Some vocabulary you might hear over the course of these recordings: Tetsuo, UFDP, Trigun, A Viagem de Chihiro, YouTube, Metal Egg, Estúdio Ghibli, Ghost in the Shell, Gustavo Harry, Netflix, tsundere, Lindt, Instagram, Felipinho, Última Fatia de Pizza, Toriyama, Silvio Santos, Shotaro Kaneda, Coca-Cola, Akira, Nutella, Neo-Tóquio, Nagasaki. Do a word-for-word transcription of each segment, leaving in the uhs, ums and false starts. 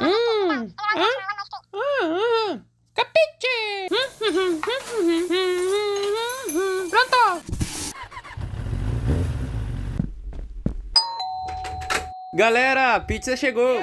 Hum, hum, hum, capite! Pronto! Galera, a pizza chegou!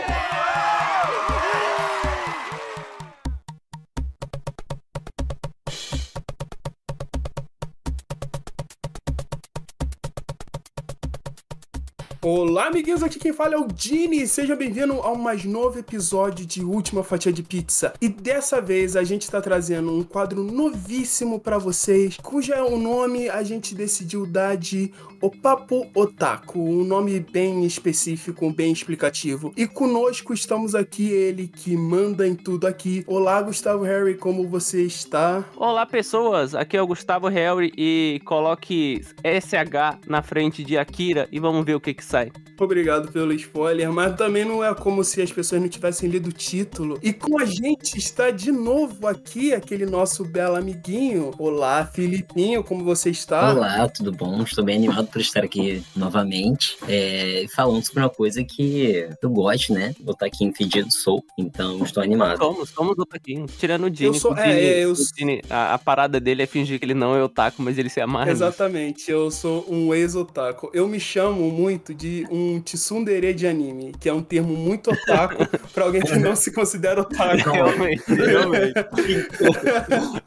Olá, amiguinhos, aqui quem fala é o Dine. Sejam bem-vindos ao mais novo episódio de Última Fatia de Pizza. E dessa vez a gente está trazendo um quadro novíssimo para vocês, cujo é o nome a gente decidiu dar de O Papo Otaku, um nome bem específico, bem explicativo. E conosco estamos aqui ele que manda em tudo aqui. Olá, Gustavo Harry, como você está? Olá, pessoas, aqui é o Gustavo Harry e coloque S H na frente de Akira e vamos ver o que que sai. Obrigado pelo spoiler, mas também não é como se as pessoas não tivessem lido o título. E com a gente está de novo aqui aquele nosso belo amiguinho. Olá, Felipinho, como você está? Olá, tudo bom? Estou bem animado por estar aqui novamente, é, falando sobre uma coisa que eu gosto, né? Vou estar aqui impedido, sou, então estou animado. Somos, somos otaquinhos, tirando o Dini. Eu sou, o Dini, é, eu... o Dini a, a parada dele é fingir que ele não é otaku, mas ele se amarra. Exatamente, eu sou um ex-otaku. Eu me chamo muito de um tsundere de anime, que é um termo muito otaku pra alguém que não se considera otaku. Realmente, realmente.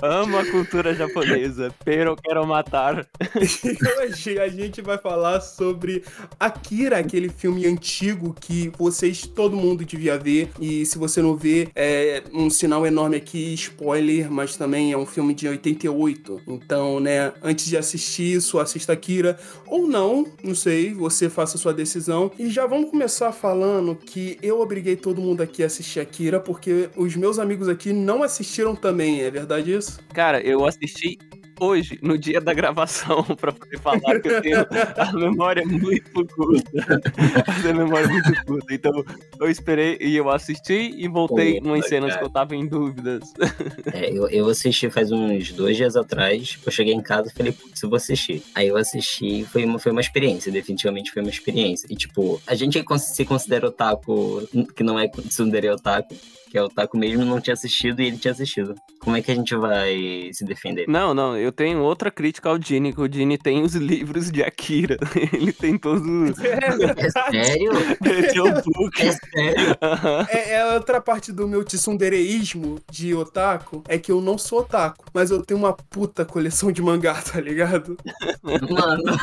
Amo a cultura japonesa, pero quero matar. E hoje a gente vai falar sobre Akira, aquele filme antigo que vocês, todo mundo devia ver, e se você não vê, é um sinal enorme aqui, spoiler, mas também é um filme de oitenta e oito. Então, né, antes de assistir isso, assista Akira, ou não, não sei, você faça sua decisão. E já vamos começar falando que eu obriguei todo mundo aqui a assistir Akira, porque os meus amigos aqui não assistiram também, é verdade isso? Cara, eu assisti hoje, no dia da gravação, pra poder falar que eu tenho a memória muito curta. A minha memória é muito curta. Então, eu esperei e eu assisti e voltei umas cenas cara. que eu tava em dúvidas. É, eu, eu assisti faz uns dois dias atrás. Eu cheguei em casa e falei, putz, eu vou assistir. Aí eu assisti e foi uma, foi uma experiência. Definitivamente foi uma experiência. E, tipo, a gente se considera otaku, que não é tsundere otaku, que é o Taco mesmo, não tinha assistido e ele tinha assistido. Como é que a gente vai se defender? Não, não, eu tenho outra crítica ao Dini, que o Dini tem os livros de Akira. Ele tem todos os... É, é sério? Ele tem o book. É sério? Uhum. É, é outra parte do meu tsundereísmo de otaku, é que eu não sou otaku, mas eu tenho uma puta coleção de mangá, tá ligado? Mano.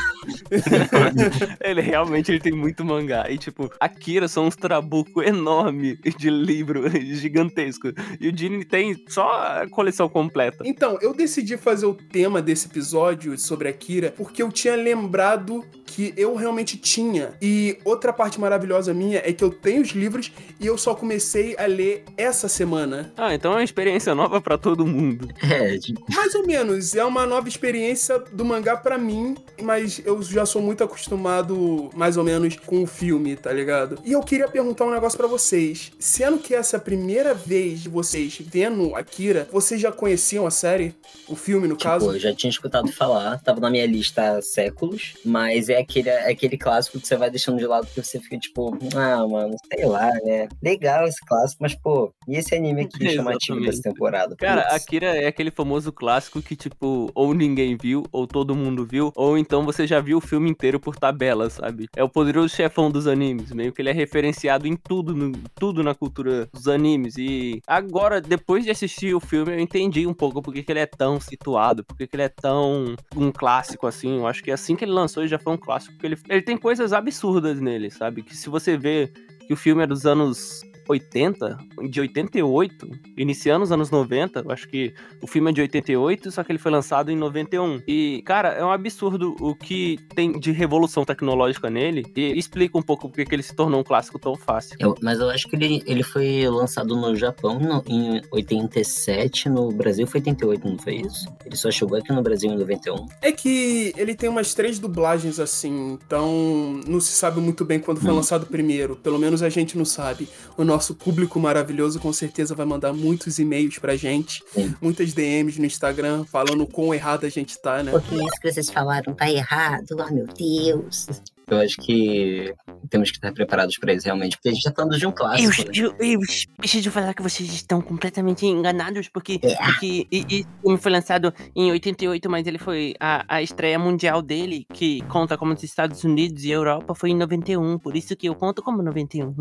Ele realmente ele tem muito mangá. E tipo, Akira são uns trabuco enorme de livro, gigantesco. E o Dini tem só a coleção completa. Então, eu decidi fazer o tema desse episódio sobre Akira porque eu tinha lembrado que eu realmente tinha. E outra parte maravilhosa minha é que eu tenho os livros e eu só comecei a ler essa semana. Ah, então é uma experiência nova pra todo mundo. É, tipo... mais ou menos. É uma nova experiência do mangá pra mim, mas eu já sou muito acostumado, mais ou menos, com o filme, tá ligado? E eu queria perguntar um negócio pra vocês. Sendo que essa primeira primeira vez de vocês vendo Akira, vocês já conheciam a série? O filme, no tipo, caso? Eu já tinha escutado falar, tava na minha lista há séculos, mas é aquele, é aquele clássico que você vai deixando de lado porque você fica tipo, ah, mano, sei lá, né? Legal esse clássico, mas pô, e esse anime aqui chamativo dessa temporada? Cara, putz. Akira é aquele famoso clássico que tipo, ou ninguém viu, ou todo mundo viu, ou então você já viu o filme inteiro por tabela, sabe? É o poderoso chefão dos animes, meio que ele é referenciado em tudo, no, tudo na cultura dos animes. Animes. E agora, depois de assistir o filme, eu entendi um pouco porque que ele é tão situado, porque que ele é tão um clássico, assim. Eu acho que assim que ele lançou, ele já foi um clássico, porque ele, ele tem coisas absurdas nele, sabe? Que se você vê que o filme é dos anos oitenta, de oitenta e oito, iniciando os anos noventa, eu acho que o filme é de oitenta e oito, só que ele foi lançado em noventa e um. E, cara, é um absurdo o que tem de revolução tecnológica nele, e explica um pouco porque que ele se tornou um clássico tão fácil. Eu, mas eu acho que ele, ele foi lançado no Japão no, em oitenta e sete, no Brasil foi oitenta e oito, não foi isso? Ele só chegou aqui no Brasil em noventa e um. É que ele tem umas três dublagens, assim, então não se sabe muito bem quando foi hum. lançado primeiro, pelo menos a gente não sabe. O nosso Nosso público maravilhoso com certeza vai mandar muitos e-mails pra gente, Sim. muitas D Ms no Instagram, falando o quão errado a gente tá, né? Porque isso que vocês falaram tá errado, oh meu Deus... Eu acho que temos que estar preparados para isso, realmente, porque a gente está falando de um clássico. Eu, né? eu, eu preciso falar que vocês estão completamente enganados, porque, é. porque esse filme foi lançado em oitenta e oito, mas ele foi a, a estreia mundial dele, que conta como os Estados Unidos e Europa, foi em noventa e um, por isso que eu conto como noventa e um.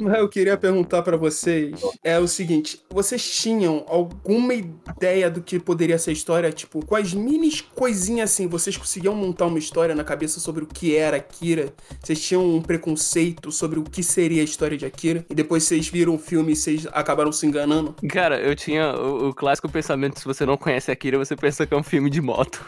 Mas eu queria perguntar para vocês, é o seguinte, vocês tinham alguma ideia do que poderia ser a história? Tipo, quais minis coisinhas assim, vocês conseguiam montar uma história na cabeça sobre o que era Akira? Vocês tinham um preconceito sobre o que seria a história de Akira? E depois vocês viram o filme e vocês acabaram se enganando? Cara, eu tinha o, o clássico pensamento, se você não conhece Akira, você pensa que é um filme de moto.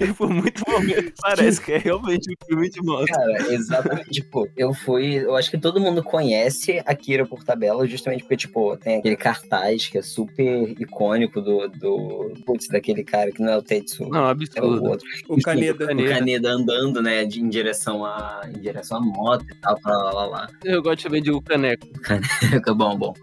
E por muito momento parece que é realmente um filme de moto. Cara, exatamente. Tipo, eu fui... Eu acho que todo mundo conhece Akira por tabela, justamente porque, tipo, tem aquele cartaz que é super icônico do... do putz, daquele cara que não é o Tetsuo. Não, absurdo. É o outro. O Kaneda. O Kaneda andando, né, de em direção a em direção à moto e tal, pra lá, lá, lá. Eu gosto de chamar de o Caneco. Caneco, bom, bom.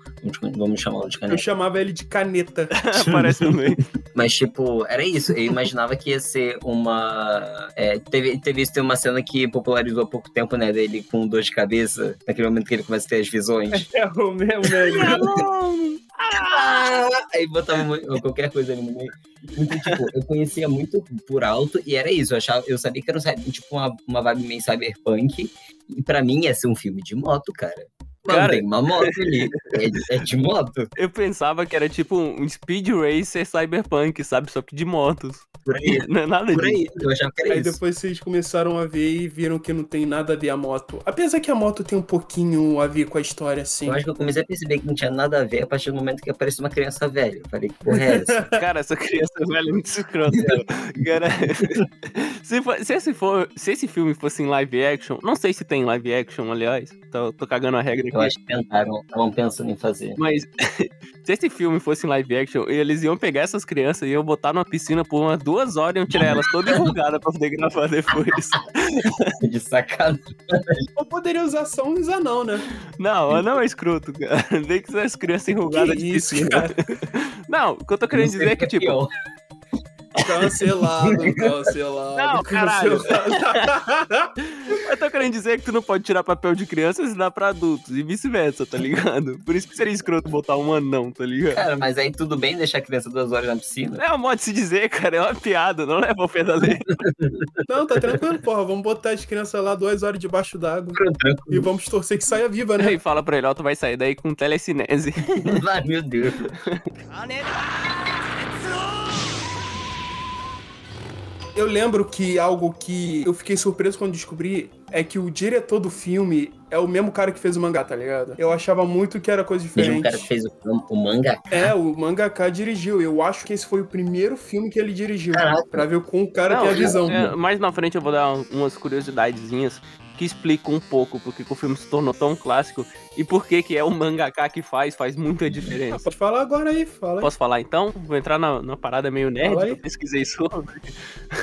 Vamos, vamos chamá-lo de Caneco. Eu chamava ele de Caneta. Parece também. Mas, tipo, era isso. Eu imaginava que ia ser uma... É, teve, teve isso, tem uma cena que popularizou há pouco tempo, né, dele com dor de cabeça, naquele momento que ele começa a ter as visões. É o mesmo, velho. Ah! Aí botava qualquer coisa ali no meio. Então, tipo, eu conhecia muito por alto e era isso. Eu, achava, eu sabia que era um, tipo, uma, uma vibe meio cyberpunk. E pra mim ia ser um filme de moto, cara. Cara, tem uma moto ali, é de, é de moto. Eu pensava que era tipo um speed racer cyberpunk, sabe? Só que de motos. Por aí. Não é nada por aí, eu achava que era aí isso. Depois vocês começaram a ver e viram que não tem nada a ver a moto. Apesar que a moto tem um pouquinho a ver com a história, assim. Eu acho que eu comecei a perceber que não tinha nada a ver a partir do momento que apareceu uma criança velha. Eu falei, que porra é essa? Cara, essa criança velha é muito escrota. Cara, se, for, se, esse for, se esse filme fosse em live action, não sei se tem live action, aliás, tô, tô cagando a regra aqui. Eu acho que tentaram, estavam pensando em fazer. Mas se esse filme fosse em live action, eles iam pegar essas crianças e iam botar numa piscina por umas duas horas e iam tirar elas toda enrugadas pra poder gravar depois. De sacanagem. Ou poderia usar só um anão, né? Não, anão é escroto, cara. Nem que as crianças enrugadas de piscina. Cara? Não, o que eu tô querendo dizer é que, tipo... Pior. Cancelado, cancelado. Não, caralho. Cancelado. Eu tô querendo dizer que tu não pode tirar papel de crianças e dar pra adultos, e vice-versa, tá ligado? Por isso que seria escroto botar um anão, tá ligado? Cara, mas aí tudo bem deixar a criança duas horas na piscina? É uma moda de se dizer, cara, é uma piada, não leva o pé da letra. Não, tá tranquilo, porra, vamos botar as crianças lá duas horas debaixo d'água e vamos torcer que saia viva, né? E fala pra ele, ó, tu vai sair daí com telecinese. Ah, meu Deus. Eu lembro que algo que eu fiquei surpreso quando descobri é que o diretor do filme é o mesmo cara que fez o mangá, tá ligado? Eu achava muito que era coisa diferente. O mesmo cara que fez o, o mangá? É, o mangaka dirigiu. Eu acho que esse foi o primeiro filme que ele dirigiu. Caraca. Pra ver como o cara Não, tem a visão. É, é, mais na frente eu vou dar umas curiosidadezinhas que explicam um pouco porque que o filme se tornou tão clássico e por que que é o mangaka que faz, faz muita diferença. Ah, pode falar agora aí, fala aí. Posso falar então? Vou entrar na, na parada meio nerd, que eu pesquisei sobre.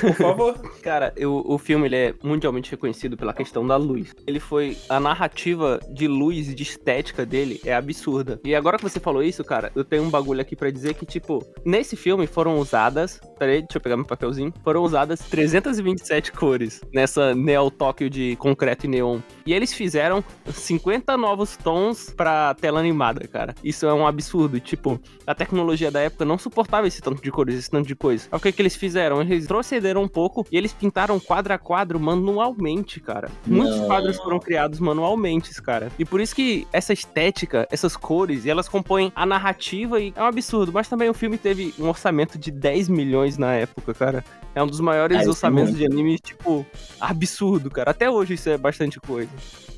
Por favor. Cara, eu, o filme ele é mundialmente reconhecido pela questão da luz. Ele foi, a narrativa de luz e de estética dele é absurda. E agora que você falou isso, cara, eu tenho um bagulho aqui pra dizer que, tipo, nesse filme foram usadas, peraí, deixa eu pegar meu papelzinho, foram usadas trezentas e vinte e sete cores nessa Neo-Tóquio de concreto e neon. E eles fizeram cinquenta novos tons pra tela animada, cara. Isso é um absurdo. Tipo, a tecnologia da época não suportava esse tanto de cores, esse tanto de coisa. Aí o que que eles fizeram? Eles procederam um pouco e eles pintaram quadro a quadro manualmente, cara. Muitos não. quadros foram criados manualmente, cara. E por isso que essa estética, essas cores, elas compõem a narrativa e é um absurdo. Mas também o filme teve um orçamento de dez milhões na época, cara. É um dos maiores é, orçamentos de anime, tipo, absurdo, cara. Até hoje isso é bastante coisa.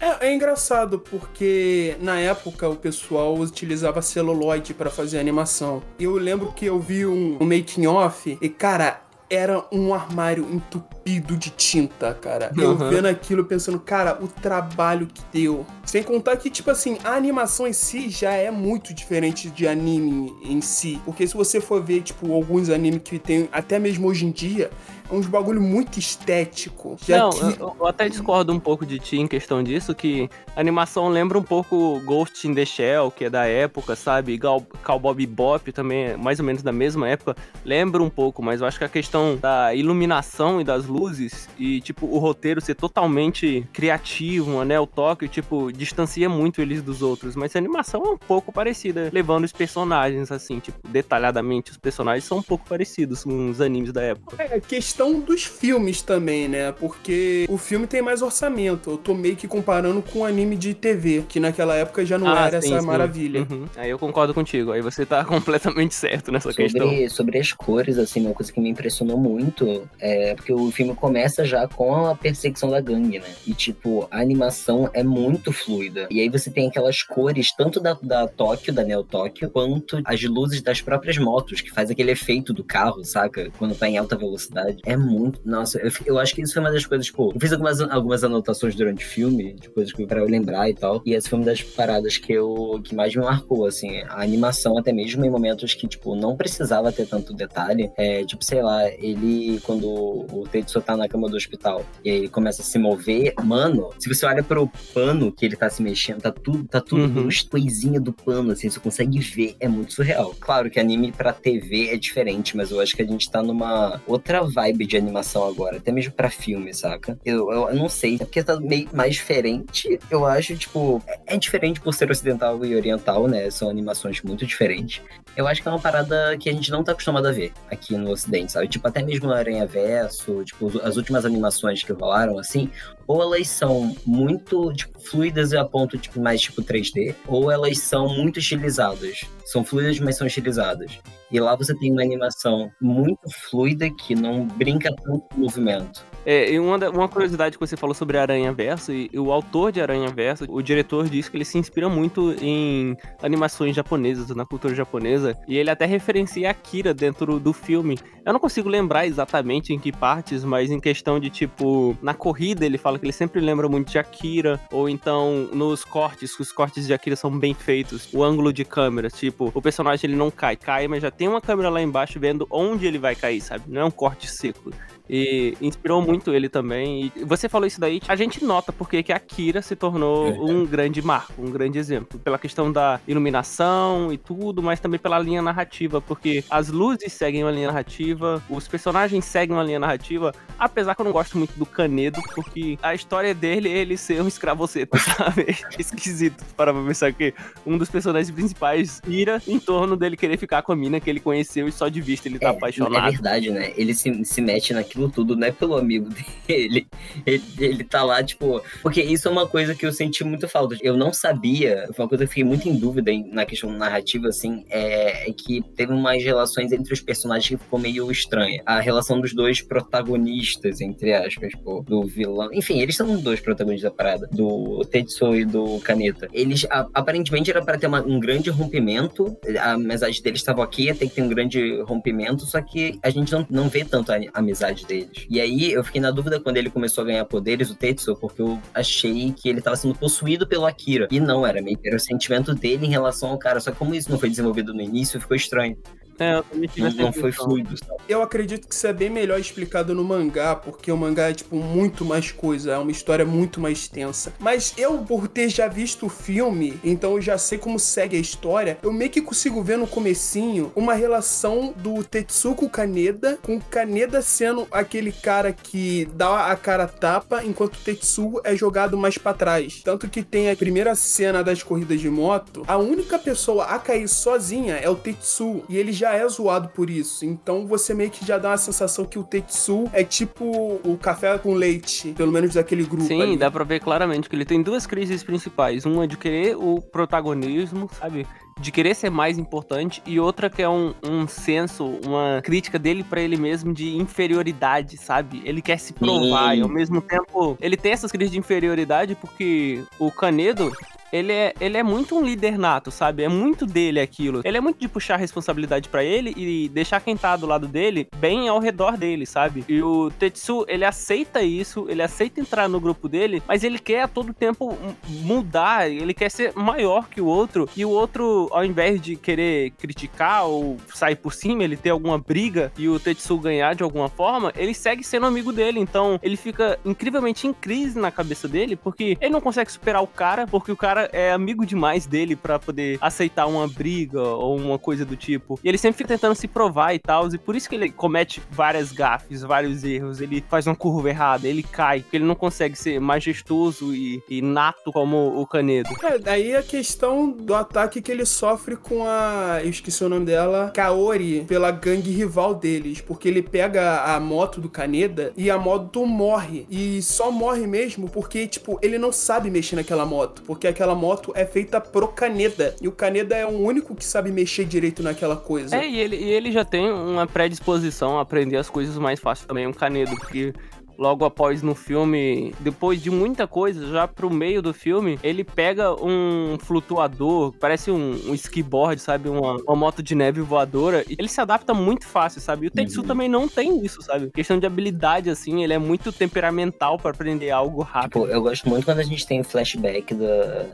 É, é engraçado, porque na época o pessoal utilizava celuloide pra fazer animação. Eu lembro que eu vi um, um making-off e, cara, era um armário entupido de tinta, cara. Uhum. Eu vendo aquilo pensando, cara, o trabalho que deu. Sem contar que, tipo assim, a animação em si já é muito diferente de anime em si. Porque se você for ver, tipo, alguns animes que tem, até mesmo hoje em dia, é uns bagulho muito estético. Já Não, que... eu, eu até discordo um pouco de ti em questão disso, que a animação lembra um pouco Ghost in the Shell, que é da época, sabe? Cowboy Bebop também é mais ou menos da mesma época. Lembra um pouco, mas eu acho que a questão da iluminação e das luzes e, tipo, o roteiro ser totalmente criativo, né? O Tóquio, tipo, distancia muito eles dos outros, mas a animação é um pouco parecida, levando os personagens, assim, tipo, detalhadamente, os personagens são um pouco parecidos com os animes da época. É, questão dos filmes também, né? Porque o filme tem mais orçamento, eu tô meio que comparando com o anime de T V, que naquela época já não ah, era sim, essa sim. maravilha. Uhum. Aí eu concordo contigo, aí você tá completamente certo nessa sobre, questão. Sobre as cores, assim, uma coisa que me impressionou muito é porque o filme começa já com a perseguição da gangue, né? E, tipo, a animação é muito fluida. E aí você tem aquelas cores, tanto da, da Tóquio, da Neo-Tóquio, quanto as luzes das próprias motos, que faz aquele efeito do carro, saca? Quando tá em alta velocidade. É muito... Nossa, eu, eu acho que isso foi uma das coisas, tipo... Eu fiz algumas, algumas anotações durante o filme, de coisas que pra eu lembrar e tal. E esse foi uma das paradas que eu... que mais me marcou, assim. A animação, até mesmo em momentos que, tipo, não precisava ter tanto detalhe. É, tipo, sei lá, ele... Quando o Tetsuo tá na cama do hospital e aí ele começa a se mover, mano, se você olha pro pano que ele tá se mexendo, tá tudo, tá tudo uhum. umas coisinhas do pano, assim, você consegue ver, é muito surreal. Claro que anime pra T V é diferente, mas eu acho que a gente tá numa outra vibe de animação agora, até mesmo pra filme, saca? Eu, eu, eu não sei, é porque tá meio mais diferente, eu acho, tipo, é, é diferente por ser ocidental e oriental, né, são animações muito diferentes. Eu acho que é uma parada que a gente não tá acostumado a ver aqui no ocidente, sabe? Tipo, até mesmo no Aranha Verso, tipo, as últimas animações que rolaram, assim, ou elas são muito, tipo, fluidas a ponto, tipo, mais, tipo, três D, ou elas são muito estilizadas. São fluidas, mas são estilizadas. E lá você tem uma animação muito fluida que não brinca tanto com o movimento. É, e uma, uma curiosidade que você falou sobre Aranha Verso, e o autor de Aranha Verso, o diretor diz que ele se inspira muito em animações japonesas, na cultura japonesa, e ele até referencia Akira dentro do filme. Eu não consigo lembrar exatamente em que partes, mas em questão de, tipo, na corrida ele fala que ele sempre lembra muito de Akira, ou então nos cortes, que os cortes de Akira são bem feitos, o ângulo de câmera, tipo, o personagem ele não cai, cai, mas já tem uma câmera lá embaixo vendo onde ele vai cair, sabe? Não é um corte seco. E inspirou muito ele também. E você falou isso daí, a gente nota porque que Akira se tornou um grande marco, um grande exemplo, pela questão da iluminação e tudo, mas também pela linha narrativa, porque as luzes seguem uma linha narrativa, os personagens seguem uma linha narrativa, apesar que eu não gosto muito do Kaneda, porque a história dele é ele ser um escravoceta, sabe? Esquisito, para pensar que um dos personagens principais gira em torno dele querer ficar com a mina que ele conheceu e só de vista ele tá é, apaixonado. É verdade, né? Ele se, se mete naquilo tudo, não é pelo amigo dele. Ele, ele tá lá, tipo... Porque isso é uma coisa que eu senti muito falta. Eu não sabia, foi uma coisa que eu fiquei muito em dúvida na questão narrativa, assim, é, é que teve umas relações entre os personagens que ficou meio estranha. A relação dos dois protagonistas, entre aspas, pô, do vilão... Enfim, eles são dois protagonistas da parada, do Tetsuo e do Kaneda. Eles, a, aparentemente, era pra ter uma, um grande rompimento, a amizade deles estava aqui, tem que ter um grande rompimento, só que a gente não, não vê tanto a amizade deles. E aí, eu fiquei na dúvida quando ele começou a ganhar poderes, o Tetsuo, porque eu achei que ele tava sendo possuído pelo Akira. E não, era meio que era o sentimento dele em relação ao cara. Só que como isso não foi desenvolvido no início, ficou estranho. É, eu não, não foi fluido. Eu acredito que isso é bem melhor explicado no mangá, porque o mangá é, tipo, muito mais coisa, é uma história muito mais tensa. Mas eu, por ter já visto o filme, então eu já sei como segue a história, eu meio que consigo ver no comecinho uma relação do Tetsuo com o Kaneda, com o Kaneda sendo aquele cara que dá a cara tapa, enquanto o Tetsuo é jogado mais pra trás. Tanto que tem a primeira cena das corridas de moto, a única pessoa a cair sozinha é o Tetsuo, e ele já Já é zoado por isso, então você meio que já dá uma sensação que o Tetsuo é tipo o café com leite, pelo menos daquele grupo. Sim, ali. Dá pra ver claramente que ele tem duas crises principais, uma de querer o protagonismo, sabe? De querer ser mais importante, e outra que é um, um senso, uma crítica dele pra ele mesmo de inferioridade, sabe? Ele quer se provar, uhum. e ao mesmo tempo, ele tem essas crises de inferioridade porque o Kaneda, ele é, ele é muito um líder nato, sabe? É muito dele aquilo. Ele é muito de puxar a responsabilidade pra ele e deixar quem tá do lado dele bem ao redor dele, sabe? E o Tetsuo, ele aceita isso, ele aceita entrar no grupo dele, mas ele quer a todo tempo mudar, ele quer ser maior que o outro, e o outro ao invés de querer criticar ou sair por cima, ele ter alguma briga e o Tetsuo ganhar de alguma forma, ele segue sendo amigo dele, então ele fica incrivelmente em crise na cabeça dele, porque ele não consegue superar o cara, porque o cara cara é amigo demais dele pra poder aceitar uma briga ou uma coisa do tipo. E ele sempre fica tentando se provar e tal, e por isso que ele comete várias gafes, vários erros, ele faz uma curva errada, ele cai, porque ele não consegue ser majestoso e, e nato como o Kaneda. Cara, daí a questão do ataque que ele sofre com a... eu esqueci o nome dela, Kaori, pela gangue rival deles, porque ele pega a moto do Kaneda e a moto morre, e só morre mesmo porque, tipo, ele não sabe mexer naquela moto, porque aquela moto é feita pro Kaneda, e o Kaneda é o único que sabe mexer direito naquela coisa. É, e ele, e ele já tem uma predisposição a aprender as coisas mais fácil também, um Kaneda, porque... logo após no filme, depois de muita coisa, já pro meio do filme, ele pega um flutuador, parece um, um skibord, sabe? Uma, uma moto de neve voadora. E ele se adapta muito fácil, sabe? E o Tetsuo uhum. também não tem isso, sabe? Questão de habilidade, assim, ele é muito temperamental pra aprender algo rápido. Tipo, eu gosto muito quando a gente tem flashback do,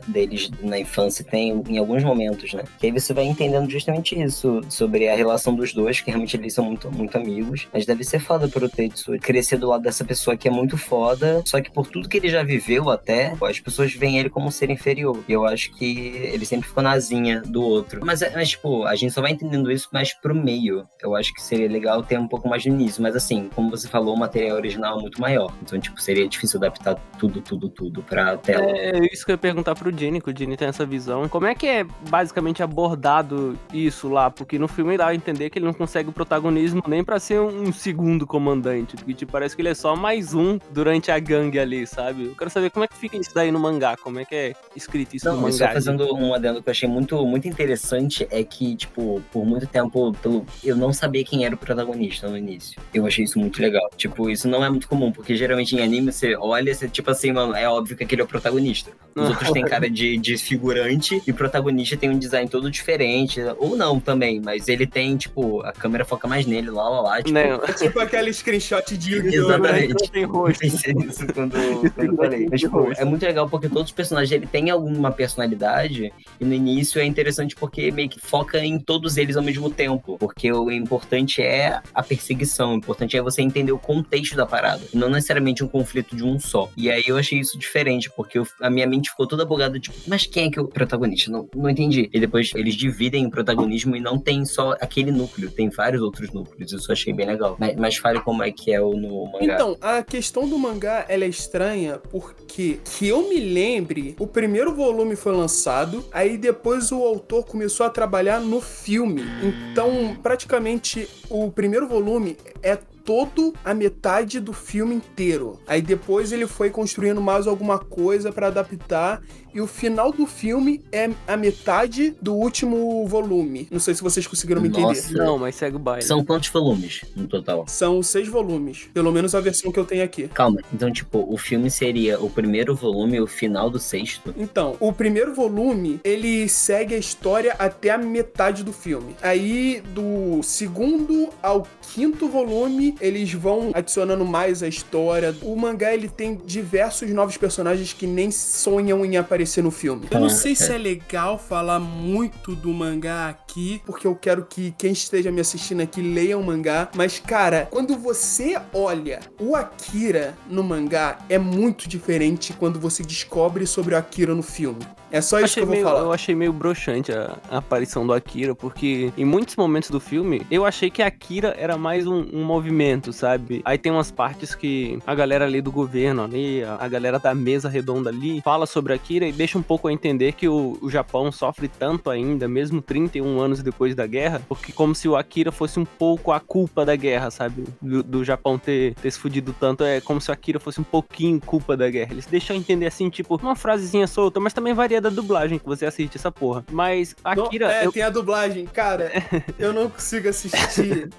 deles na infância, tem em alguns momentos, né? Que aí você vai entendendo justamente isso, sobre a relação dos dois, que realmente eles são muito, muito amigos. Mas deve ser foda pro Tetsuo crescer do lado dessa pessoa. pessoa que é muito foda, só que por tudo que ele já viveu até, as pessoas veem ele como um ser inferior. E eu acho que ele sempre ficou na zinha do outro. Mas, mas, tipo, a gente só vai entendendo isso mais pro meio. Eu acho que seria legal ter um pouco mais no início. Mas, assim, como você falou, o material original é muito maior. Então, tipo, seria difícil adaptar tudo, tudo, tudo pra tela. É isso que eu ia perguntar pro Dine, que o Dine tem essa visão. Como é que é basicamente abordado isso lá? Porque no filme dá a entender que ele não consegue o protagonismo nem pra ser um segundo comandante. Porque, tipo, parece que ele é só mais um durante a gangue ali, sabe? Eu quero saber como é que fica isso daí no mangá, como é que é escrito isso não, no mangá. Só fazendo um adendo que eu achei muito, muito interessante é que, tipo, por muito tempo pelo... eu não sabia quem era o protagonista no início. Eu achei isso muito legal. Tipo, isso não é muito comum, porque geralmente em anime você olha, você, tipo assim, mano, é óbvio que aquele é o protagonista. Os outros têm cara de, de figurante e o protagonista tem um design todo diferente, ou não também, mas ele tem, tipo, a câmera foca mais nele, lá, lá, lá. Tipo, é tipo aquele screenshot de... Exatamente. Não tem rosto. Pensei nisso quando, quando eu falei. Mas, tipo, é muito legal porque todos os personagens ele tem alguma personalidade e no início é interessante porque meio que foca em todos eles ao mesmo tempo. Porque o importante é a perseguição, o importante é você entender o contexto da parada, não necessariamente um conflito de um só. E aí eu achei isso diferente porque eu, a minha mente ficou toda bugada, tipo, mas quem é que é o protagonista? Não, não entendi. E depois eles dividem o protagonismo e não tem só aquele núcleo, tem vários outros núcleos. Isso eu achei bem legal. Mas, mas fale como é que é o no mangá. Então, a questão do mangá, ela é estranha porque, que eu me lembre, o primeiro volume foi lançado, aí depois o autor começou a trabalhar no filme. Então, praticamente, o primeiro volume é todo a metade do filme inteiro. Aí depois ele foi construindo mais alguma coisa pra adaptar e o final do filme é a metade do último volume. Não sei se vocês conseguiram me entender. Não, mas segue o baile. São quantos volumes no total? São seis volumes. Pelo menos a versão que eu tenho aqui. Calma. Então, tipo, o filme seria o primeiro volume e o final do sexto? Então, o primeiro volume, ele segue a história até a metade do filme. Aí, do segundo ao quinto volume, eles vão adicionando mais a história. O mangá, ele tem diversos novos personagens que nem sonham em aparecer no filme. Eu não sei se é legal falar muito do mangá aqui, porque eu quero que quem esteja me assistindo aqui leia o mangá, mas cara, quando você olha o Akira no mangá, é muito diferente quando você descobre sobre o Akira no filme. É só isso achei que eu vou meio, falar. Eu achei meio broxante a, a aparição do Akira, porque em muitos momentos do filme, eu achei que Akira era mais um, um movimento, sabe? Aí tem umas partes que a galera ali do governo, ali, a, a galera da mesa redonda ali, fala sobre Akira e deixa um pouco a entender que o, o Japão sofre tanto ainda, mesmo trinta e um anos depois da guerra, porque como se o Akira fosse um pouco a culpa da guerra, sabe? Do, do Japão ter, ter se fudido tanto, é como se o Akira fosse um pouquinho culpa da guerra. Eles deixam entender assim, tipo, uma frasezinha solta, mas também varia da dublagem que você assiste essa porra. Mas Akira... Não, é, eu... tem a dublagem. Cara, eu não consigo assistir.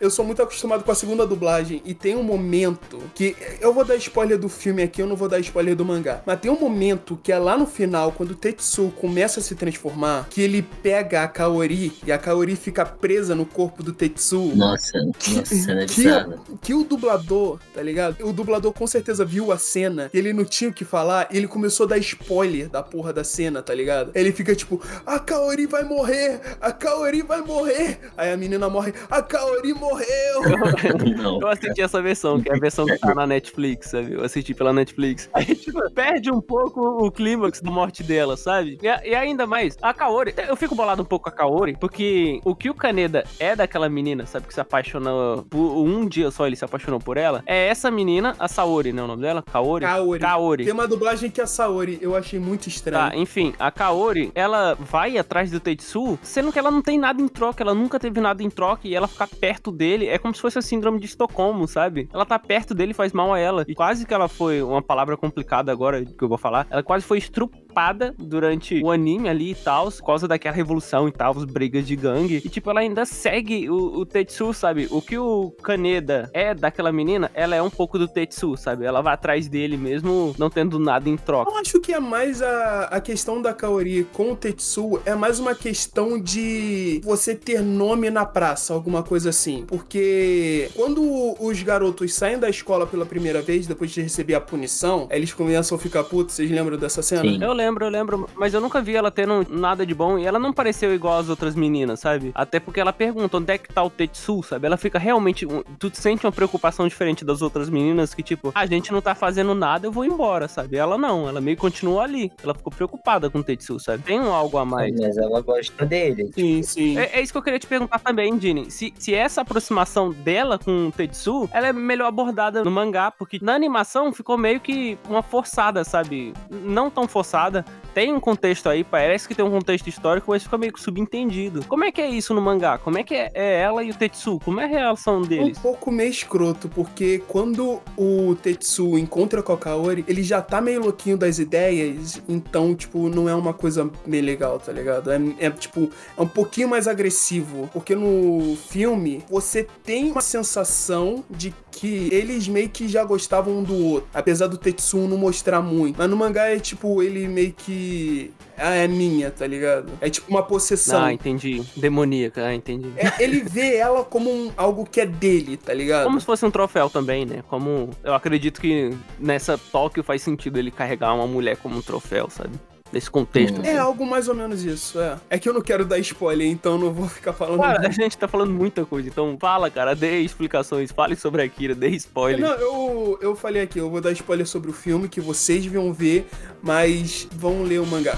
Eu sou muito acostumado com a segunda dublagem e tem um momento que... Eu vou dar spoiler do filme aqui, eu não vou dar spoiler do mangá. Mas tem um momento que é lá no final, quando o Tetsuo começa a se transformar, que ele pega a Kaori e a Kaori fica presa no corpo do Tetsuo. Nossa, que, nossa cena que, que o dublador, tá ligado? O dublador com certeza viu a cena, ele não tinha o que falar, ele começou a dar spoiler da porra da cena, tá ligado? Ele fica tipo, a Kaori vai morrer, a Kaori vai morrer. Aí a menina morre, a Kaori morreu. Não. Eu assisti essa versão, que é a versão que tá na Netflix, sabe? Eu assisti pela Netflix. A gente perde um pouco o clímax da morte dela, sabe? E, e ainda mais, a Kaori, eu fico bolado um pouco com a Kaori, porque o que o Kaneda é daquela menina, sabe? Que se apaixonou por um dia só, ele se apaixonou por ela. É essa menina, a Saori, não é o nome dela? Kaori? Kaori. Kaori. Tem uma dublagem que é a Saori, eu achei muito estranho. Tá, enfim, a Kaori, ela vai atrás do Tetsuo, sendo que ela não tem nada em troca, ela nunca teve nada em troca, e ela ficar perto dele é como se fosse a síndrome de Estocolmo, sabe? Ela tá perto dele e faz mal a ela. E quase que ela foi, uma palavra complicada agora que eu vou falar, ela quase foi estrupada durante o anime ali e tal, por causa daquela revolução e tal, as brigas de gangue. E tipo, ela ainda segue o, o Tetsuo, sabe? O que o Kaneda é daquela menina, ela é um pouco do Tetsuo, sabe? Ela vai atrás dele mesmo não tendo nada em troca. Eu acho que é mais a, a questão da Kaori com o Tetsuo, é mais uma questão de você ter nome na praça, alguma coisa assim. Porque quando os garotos saem da escola pela primeira vez, depois de receber a punição, eles começam a ficar putos. Vocês lembram dessa cena? Sim. Eu lembro, eu lembro. Mas eu nunca vi ela tendo nada de bom. E ela não pareceu igual às outras meninas, sabe? Até porque ela pergunta onde é que tá o Tetsuo, sabe? Ela fica realmente... Tu sente uma preocupação diferente das outras meninas que, tipo, a gente não tá fazendo nada, eu vou embora, sabe? Ela não. Ela meio que continua ali. Ela ficou preocupada com o Tetsuo, sabe? Tem um algo a mais. Mas ela gosta dele. Sim, sim. É, é isso que eu queria te perguntar também, Dine. Se, se essa aproximação dela com o Tetsuo, ela é melhor abordada no mangá, porque na animação ficou meio que uma forçada, sabe? Não tão forçada. Tem um contexto aí, parece que tem um contexto histórico, mas fica meio que subentendido. Como é que é isso no mangá? Como é que é, é ela e o Tetsuo? Como é a relação deles? Um pouco meio escroto, porque quando o Tetsuo encontra com a Kaori, ele já tá meio louquinho das ideias, então, tipo, não é uma coisa meio legal, tá ligado? É, é tipo, é um pouquinho mais agressivo, porque no filme, você tem uma sensação de que eles meio que já gostavam um do outro, apesar do Tetsuo não mostrar muito. Mas no mangá é tipo, ele meio que... Ah, é minha, tá ligado? É tipo uma possessão. Ah, entendi. Demoníaca, ah, entendi. É, ele vê ela como um, algo que é dele, tá ligado? Como se fosse um troféu também, né? Como... Eu acredito que nessa Tóquio faz sentido ele carregar uma mulher como um troféu, sabe? Desse contexto. É assim. Algo mais ou menos isso, é. É que eu não quero dar spoiler, então não vou ficar falando... Cara, muito. A gente tá falando muita coisa, então fala, cara, dê explicações, fale sobre Akira, dê spoiler. Não, eu, eu falei aqui, eu vou dar spoiler sobre o filme que vocês vão ver, mas vão ler o mangá.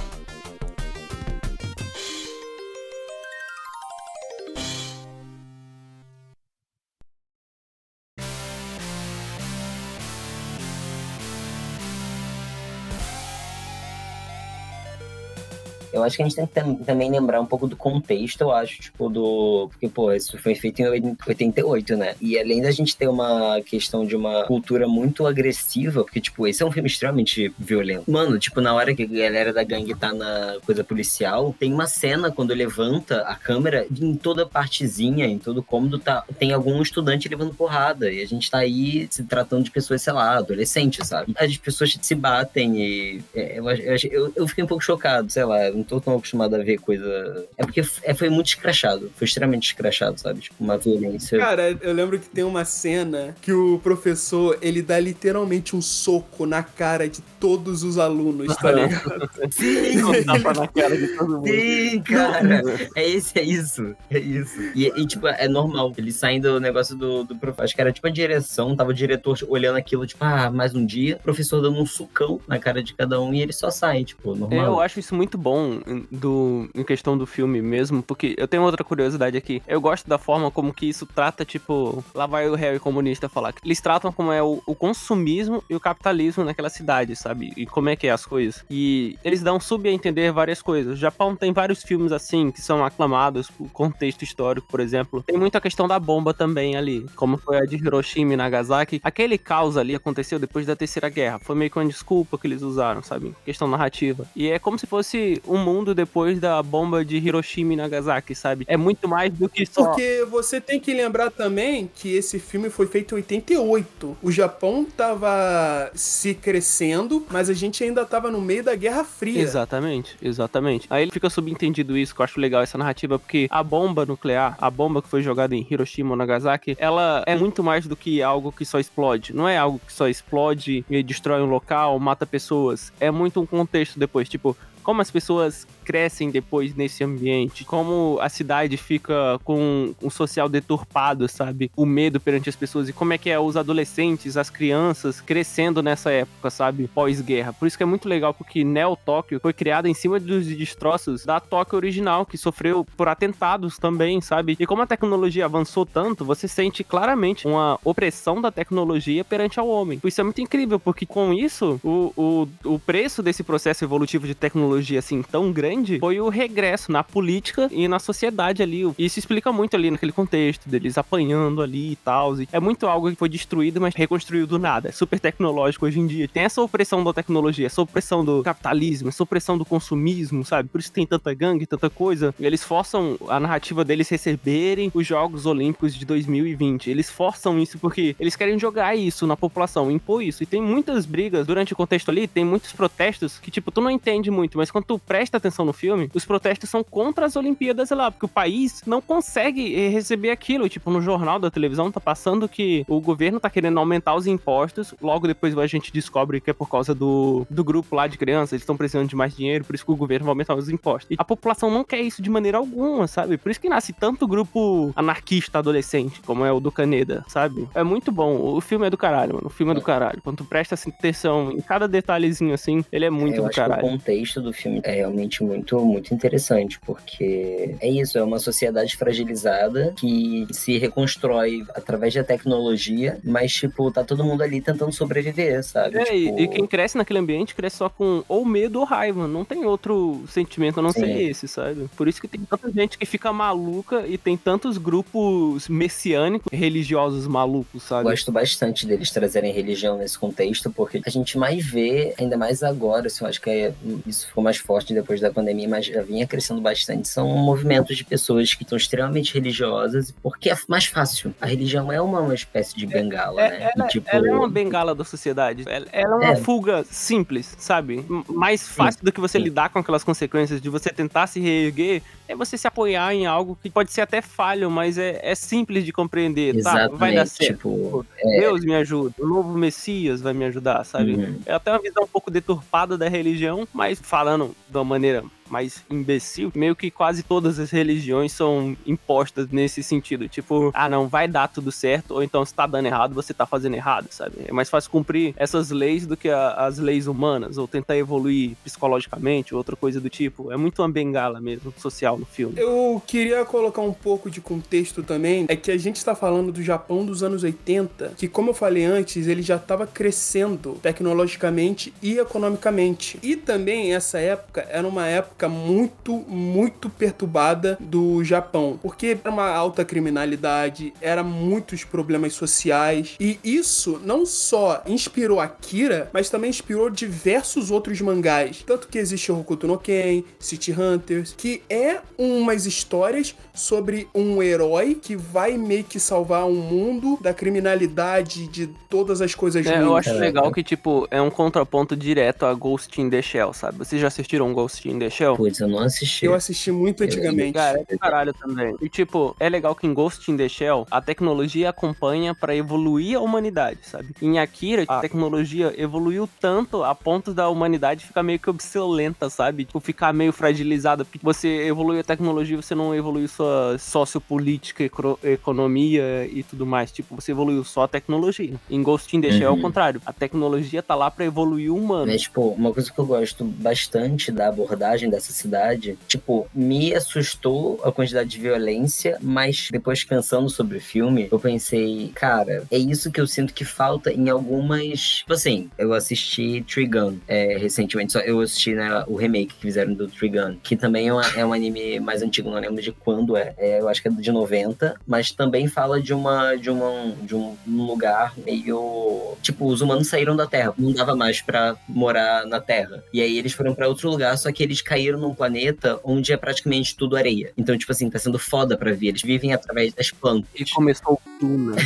Eu acho que a gente tem que tam- também lembrar um pouco do contexto, eu acho, tipo, do... Porque, pô, isso foi feito em oitenta e oito, né? E além da gente ter uma questão de uma cultura muito agressiva, porque, tipo, esse é um filme extremamente violento. Mano, tipo, na hora que a galera da gangue tá na coisa policial, tem uma cena quando levanta a câmera, em toda partezinha, em todo cômodo, tá, tem algum estudante levando porrada. E a gente tá aí se tratando de pessoas, sei lá, adolescentes, sabe? As pessoas se batem e... Eu, eu, eu, eu fiquei um pouco chocado, sei lá... Não tô tão acostumado a ver coisa... É porque foi muito escrachado. Foi extremamente escrachado, sabe? Tipo, uma violência... Cara, eu lembro que tem uma cena que o professor, ele dá literalmente um soco na cara de todos os alunos, tá ligado? Sim! Um tapa na cara de todo mundo. Sim, cara! É, esse, é isso. É isso. E, e tipo, é normal. Eles saem do negócio do, do professor. Acho que era tipo a direção. Tava o diretor olhando aquilo, tipo, ah, mais um dia. O professor dando um socão na cara de cada um e eles só saem, tipo, normal. Eu acho isso muito bom. Do, em questão do filme mesmo, porque eu tenho outra curiosidade aqui. Eu gosto da forma como que isso trata, tipo, lá vai o Harry comunista falar. Eles tratam como é o, o consumismo e o capitalismo naquela cidade, sabe? E como é que é as coisas. E eles dão sub a entender várias coisas. O Japão tem vários filmes assim, que são aclamados por contexto histórico, por exemplo. Tem muita questão da bomba também ali, como foi a de Hiroshima e Nagasaki. Aquele caos ali aconteceu depois da Terceira Guerra. Foi meio que uma desculpa que eles usaram, sabe? Questão narrativa. E é como se fosse um mundo depois da bomba de Hiroshima e Nagasaki, sabe? É muito mais do que só... Porque você tem que lembrar também que esse filme foi feito em oitenta e oito. O Japão tava se crescendo, mas a gente ainda tava no meio da Guerra Fria. Exatamente, exatamente. Aí fica subentendido isso, que eu acho legal essa narrativa, porque a bomba nuclear, a bomba que foi jogada em Hiroshima ou Nagasaki, ela é muito mais do que algo que só explode. Não é algo que só explode e destrói um local, mata pessoas. É muito um contexto depois, tipo... como as pessoas crescem depois nesse ambiente, como a cidade fica com um social deturpado, sabe? O medo perante as pessoas e como é que é os adolescentes, as crianças crescendo nessa época, sabe? Pós-guerra. Por isso que é muito legal, porque Neo-Tóquio foi criada em cima dos destroços da Tóquio original, que sofreu por atentados também, sabe? E como a tecnologia avançou tanto, você sente claramente uma opressão da tecnologia perante ao homem. Isso é muito incrível, porque com isso, o, o, o preço desse processo evolutivo de tecnologia, assim, tão grande, foi o regresso na política e na sociedade ali. Isso explica muito ali naquele contexto deles apanhando ali e tal. É muito algo que foi destruído, mas reconstruído do nada. É super tecnológico hoje em dia. Tem essa opressão da tecnologia, essa opressão do capitalismo, essa opressão do consumismo, sabe? Por isso tem tanta gangue, tanta coisa. Eles forçam a narrativa deles receberem os Jogos Olímpicos de dois mil e vinte. Eles forçam isso porque eles querem jogar isso na população, impor isso. E tem muitas brigas durante o contexto ali, tem muitos protestos que, tipo, tu não entende muito, mas quando tu presta atenção no filme, os protestos são contra as Olimpíadas lá, porque o país não consegue receber aquilo. Tipo, no jornal da televisão tá passando que o governo tá querendo aumentar os impostos, logo depois a gente descobre que é por causa do, do grupo lá de crianças, eles estão precisando de mais dinheiro, por isso que o governo vai aumentar os impostos. E a população não quer isso de maneira alguma, sabe? Por isso que nasce tanto grupo anarquista adolescente, como é o do Kaneda, sabe? É muito bom. O filme é do caralho, mano. O filme é do caralho. Quando tu presta assim, atenção em cada detalhezinho, assim, ele é muito é, eu do acho caralho. Que o contexto do filme é realmente muito, muito interessante, porque é isso, é uma sociedade fragilizada que se reconstrói através da tecnologia, mas, tipo, tá todo mundo ali tentando sobreviver, sabe? É, tipo... e quem cresce naquele ambiente cresce só com ou medo ou raiva, não tem outro sentimento a não Sim. ser esse, sabe? Por isso que tem tanta gente que fica maluca e tem tantos grupos messiânicos, religiosos malucos, sabe? Gosto bastante deles trazerem religião nesse contexto, porque a gente mais vê, ainda mais agora, assim, eu acho que é, isso ficou mais forte depois da pandemia, mas já vinha crescendo bastante, são movimentos de pessoas que estão extremamente religiosas, porque é mais fácil. A religião é uma, uma espécie de bengala, é, né? Ela, e, tipo... ela é uma bengala da sociedade, ela, ela é uma é. fuga simples, sabe? Mais fácil Sim. do que você Sim. lidar com aquelas consequências de você tentar se reerguer, é você se apoiar em algo que pode ser até falho, mas é, é simples de compreender, Exatamente. Tá? Vai dar certo. Tipo, é... Deus me ajuda, o novo Messias vai me ajudar, sabe? Uhum. É até uma visão um pouco deturpada da religião, mas falando de uma maneira... mais imbecil, meio que quase todas as religiões são impostas nesse sentido, tipo, ah não, vai dar tudo certo, ou então se tá dando errado, você tá fazendo errado, sabe? É mais fácil cumprir essas leis do que a, as leis humanas, ou tentar evoluir psicologicamente, ou outra coisa do tipo. É muito uma bengala mesmo, social no filme. Eu queria colocar um pouco de contexto também, é que a gente tá falando do Japão dos anos oitenta, que como eu falei antes, ele já tava crescendo tecnologicamente e economicamente. E também essa época era uma época muito, muito perturbada do Japão, porque era uma alta criminalidade, era muitos problemas sociais, e isso não só inspirou Akira, mas também inspirou diversos outros mangás, tanto que existe Hokuto no Ken, City Hunters, que é umas histórias sobre um herói que vai meio que salvar o mundo da criminalidade, de todas as coisas é, ruins. Eu acho legal que, tipo, é um contraponto direto a Ghost in the Shell, sabe? Vocês já assistiram Ghost in the Shell? Pois, eu não assisti. Eu assisti muito antigamente. Cara, é caralho também. E, tipo, é legal que em Ghost in the Shell, a tecnologia acompanha pra evoluir a humanidade, sabe? Em Akira, a tecnologia evoluiu tanto a ponto da humanidade ficar meio que obsolenta, sabe? Tipo, ficar meio fragilizada. Porque você evolui a tecnologia, você não evoluiu sua sociopolítica, ecro- economia e tudo mais. Tipo, você evoluiu só a tecnologia. Em Ghost in the Shell, uhum. é o contrário. A tecnologia tá lá pra evoluir o humano. Mas, tipo, uma coisa que eu gosto bastante da abordagem dessa cidade, tipo, me assustou a quantidade de violência, mas depois pensando sobre o filme, eu pensei, cara, é isso que eu sinto que falta em algumas... Tipo assim, eu assisti Trigun é, recentemente, só eu assisti, né, o remake que fizeram do Trigun, que também é, uma, é um anime mais antigo, não lembro de quando é, é, eu acho que é de noventa, mas também fala de uma, de uma de um lugar meio... Tipo, os humanos saíram da Terra, não dava mais pra morar na Terra, e aí eles foram pra outro lugar, só que eles caíram Chihiro num planeta onde é praticamente tudo areia. Então, tipo assim, tá sendo foda pra ver. Eles vivem através das plantas. Ele começou Duna.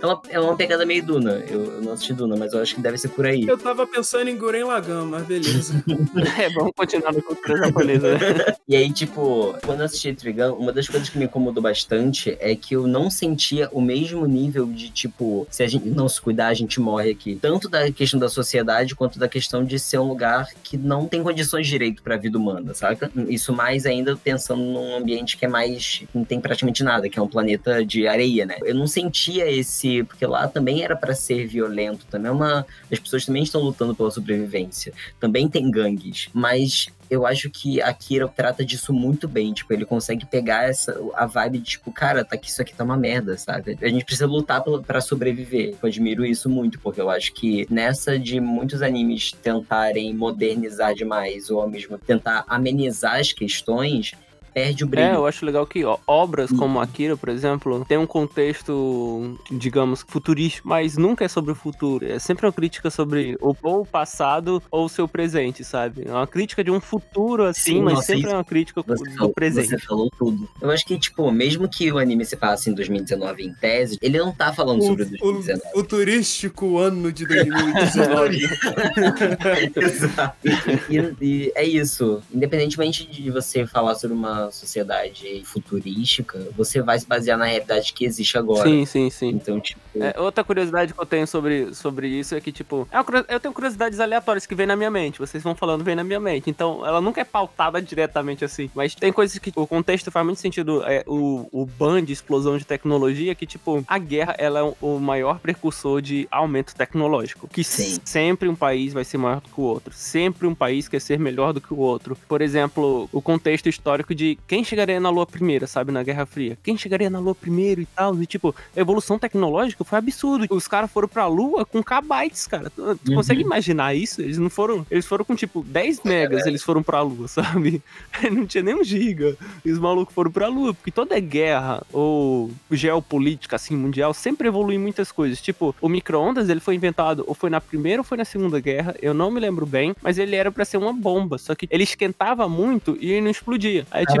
é, uma, é uma pegada meio Duna. Eu, eu não assisti Duna, mas eu acho que deve ser por aí. Eu tava pensando em Gurren Lagann, mas beleza. É, vamos continuar na cultura japonesa, né? E aí, tipo, quando eu assisti Trigun, uma das coisas que me incomodou bastante é que eu não sentia o mesmo nível de, tipo, se a gente não se cuidar, a gente morre aqui. Tanto da questão da sociedade, quanto da questão de ser um lugar que não tem condições de direito pra vida humana, saca? Isso mais ainda pensando num ambiente que é mais... não tem praticamente nada, que é um planeta de areia, né? Eu não sentia esse... porque lá também era pra ser violento, também é uma... as pessoas também estão lutando pela sobrevivência. Também tem gangues, mas... eu acho que Akira trata disso muito bem. Tipo, ele consegue pegar essa, a vibe de tipo, cara, tá aqui, isso aqui tá uma merda, sabe? A gente precisa lutar pra sobreviver. Eu admiro isso muito, porque eu acho que nessa de muitos animes tentarem modernizar demais, ou ao mesmo tentar amenizar as questões... perde o brilho. É, eu acho legal que ó, obras uhum. como Akira, por exemplo, tem um contexto, digamos, futurista, mas nunca é sobre o futuro. É sempre uma crítica sobre ou, ou o passado ou o seu presente, sabe? É uma crítica de um futuro, assim, sim, mas nossa, sempre é uma crítica você do falou, presente. Você falou tudo. Eu acho que, tipo, mesmo que o anime se passe em dois mil e dezenove em tese, ele não tá falando o, sobre dois mil e dezenove. O, o turístico ano de dois mil e dezenove. Exato. E, e é isso. Independentemente de você falar sobre uma sociedade futurística, você vai se basear na realidade que existe agora. Sim, sim, sim. Então, tipo... é, outra curiosidade que eu tenho sobre, sobre isso é que, tipo, é uma, eu tenho curiosidades aleatórias que vêm na minha mente, vocês vão falando, vem na minha mente, então ela nunca é pautada diretamente assim, mas tem coisas que o contexto faz muito sentido, é, o, o ban de explosão de tecnologia, que, tipo, a guerra, ela é o maior precursor de aumento tecnológico, que sim. Sempre um país vai ser maior do que o outro, sempre um país quer ser melhor do que o outro. Por exemplo, o contexto histórico de quem chegaria na Lua primeiro, sabe, na Guerra Fria. Quem chegaria na Lua primeiro e tal, e tipo, a evolução tecnológica foi absurdo. Os caras foram pra Lua com kbytes, cara. Tu, tu uhum. consegue imaginar isso? Eles não foram, eles foram com tipo dez megas, eles foram pra Lua, sabe? Não tinha nem um giga. E os malucos foram pra Lua, porque toda guerra ou geopolítica, assim, mundial, sempre evolui muitas coisas. Tipo, o micro-ondas, ele foi inventado ou foi na primeira ou foi na segunda guerra, eu não me lembro bem, mas ele era pra ser uma bomba, só que ele esquentava muito e não explodia. Aí, tipo,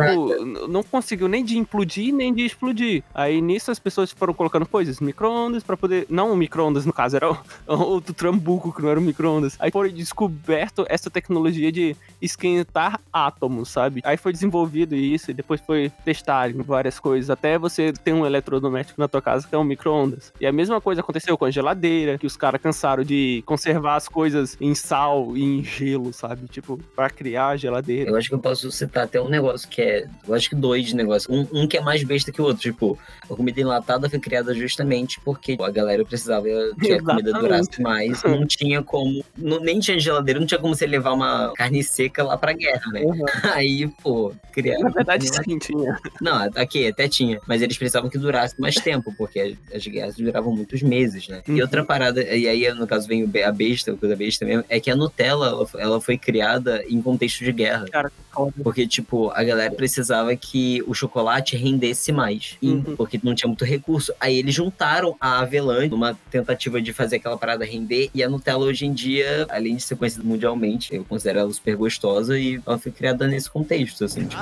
não conseguiu nem de implodir, nem de explodir. Aí, nisso, as pessoas foram colocando coisas, micro-ondas, pra poder... não o micro-ondas, no caso, era o... outro trambuco, que não era o micro-ondas. Aí foi descoberto essa tecnologia de esquentar átomos, sabe? Aí foi desenvolvido isso, e depois foi testar várias coisas, até você ter um eletrodoméstico na tua casa, que é um micro-ondas. E a mesma coisa aconteceu com a geladeira, que os caras cansaram de conservar as coisas em sal e em gelo, sabe? Tipo, pra criar a geladeira. Eu acho que eu posso citar até um negócio que é, eu acho que dois de negócio. Um, um que é mais besta que o outro, tipo, a comida enlatada foi criada justamente porque a galera precisava que a comida durasse mais, não tinha como, não, nem tinha geladeira, não tinha como você levar uma carne seca lá pra guerra, né? Uhum. Aí, pô, criaram... Na verdade, sim, tinha. Não, aqui até tinha, mas eles precisavam que durasse mais tempo, porque as guerras duravam muitos meses, né? Uhum. E outra parada, e aí no caso vem a besta, a coisa besta mesmo, é que a Nutella, ela foi criada em contexto de guerra. Cara, porque, tipo, a galera precisava que o chocolate rendesse mais, uhum. porque não tinha muito recurso. Aí eles juntaram a avelã numa tentativa de fazer aquela parada render, e a Nutella hoje em dia, além de ser conhecida mundialmente, eu considero ela super gostosa e ela foi criada nesse contexto, assim, tipo...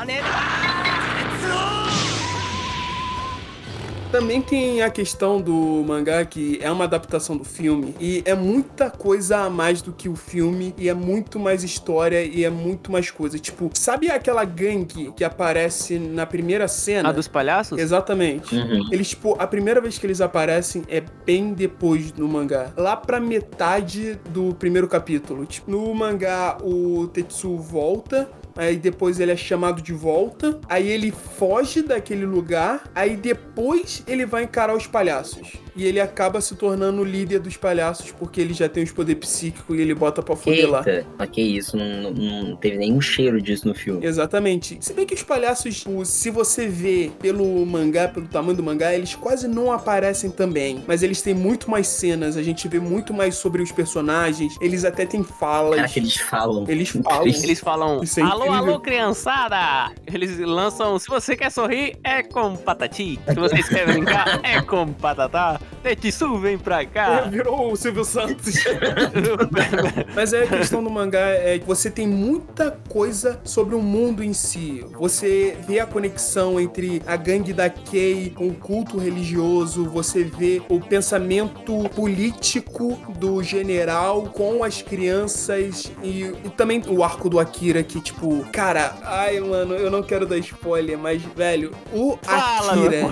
Também tem a questão do mangá, que é uma adaptação do filme, e é muita coisa a mais do que o filme, e é muito mais história, e é muito mais coisa. Tipo, sabe aquela gangue que aparece na primeira cena? A dos palhaços? Exatamente. Uhum. Eles, tipo, a primeira vez que eles aparecem é bem depois do mangá. Lá pra metade do primeiro capítulo. Tipo, no mangá, o Tetsuo volta... aí depois ele é chamado de volta, aí ele foge daquele lugar, aí depois ele vai encarar os palhaços. E ele acaba se tornando o líder dos palhaços, porque ele já tem os poderes psíquicos e ele bota pra foder lá. Eita, mas que isso, não, não teve nenhum cheiro disso no filme. Exatamente. Se bem que os palhaços, se você vê pelo mangá, pelo tamanho do mangá, eles quase não aparecem também. Mas eles têm muito mais cenas, a gente vê muito mais sobre os personagens, eles até têm falas. Caraca, eles falam. Eles falam. Eles falam, é alô, alô, criançada! Eles lançam, se você quer sorrir, é com patati. Se você quer brincar, é com patatá. Tetsuo, vem pra cá! É, virou o Silvio Santos. Mas aí a questão do mangá é que você tem muita coisa sobre o mundo em si. Você vê a conexão entre a gangue da Kei com o culto religioso, você vê o pensamento político do general com as crianças e, e também o arco do Akira que, tipo, cara, ai, mano, eu não quero dar spoiler, mas, velho, o Fala, Akira...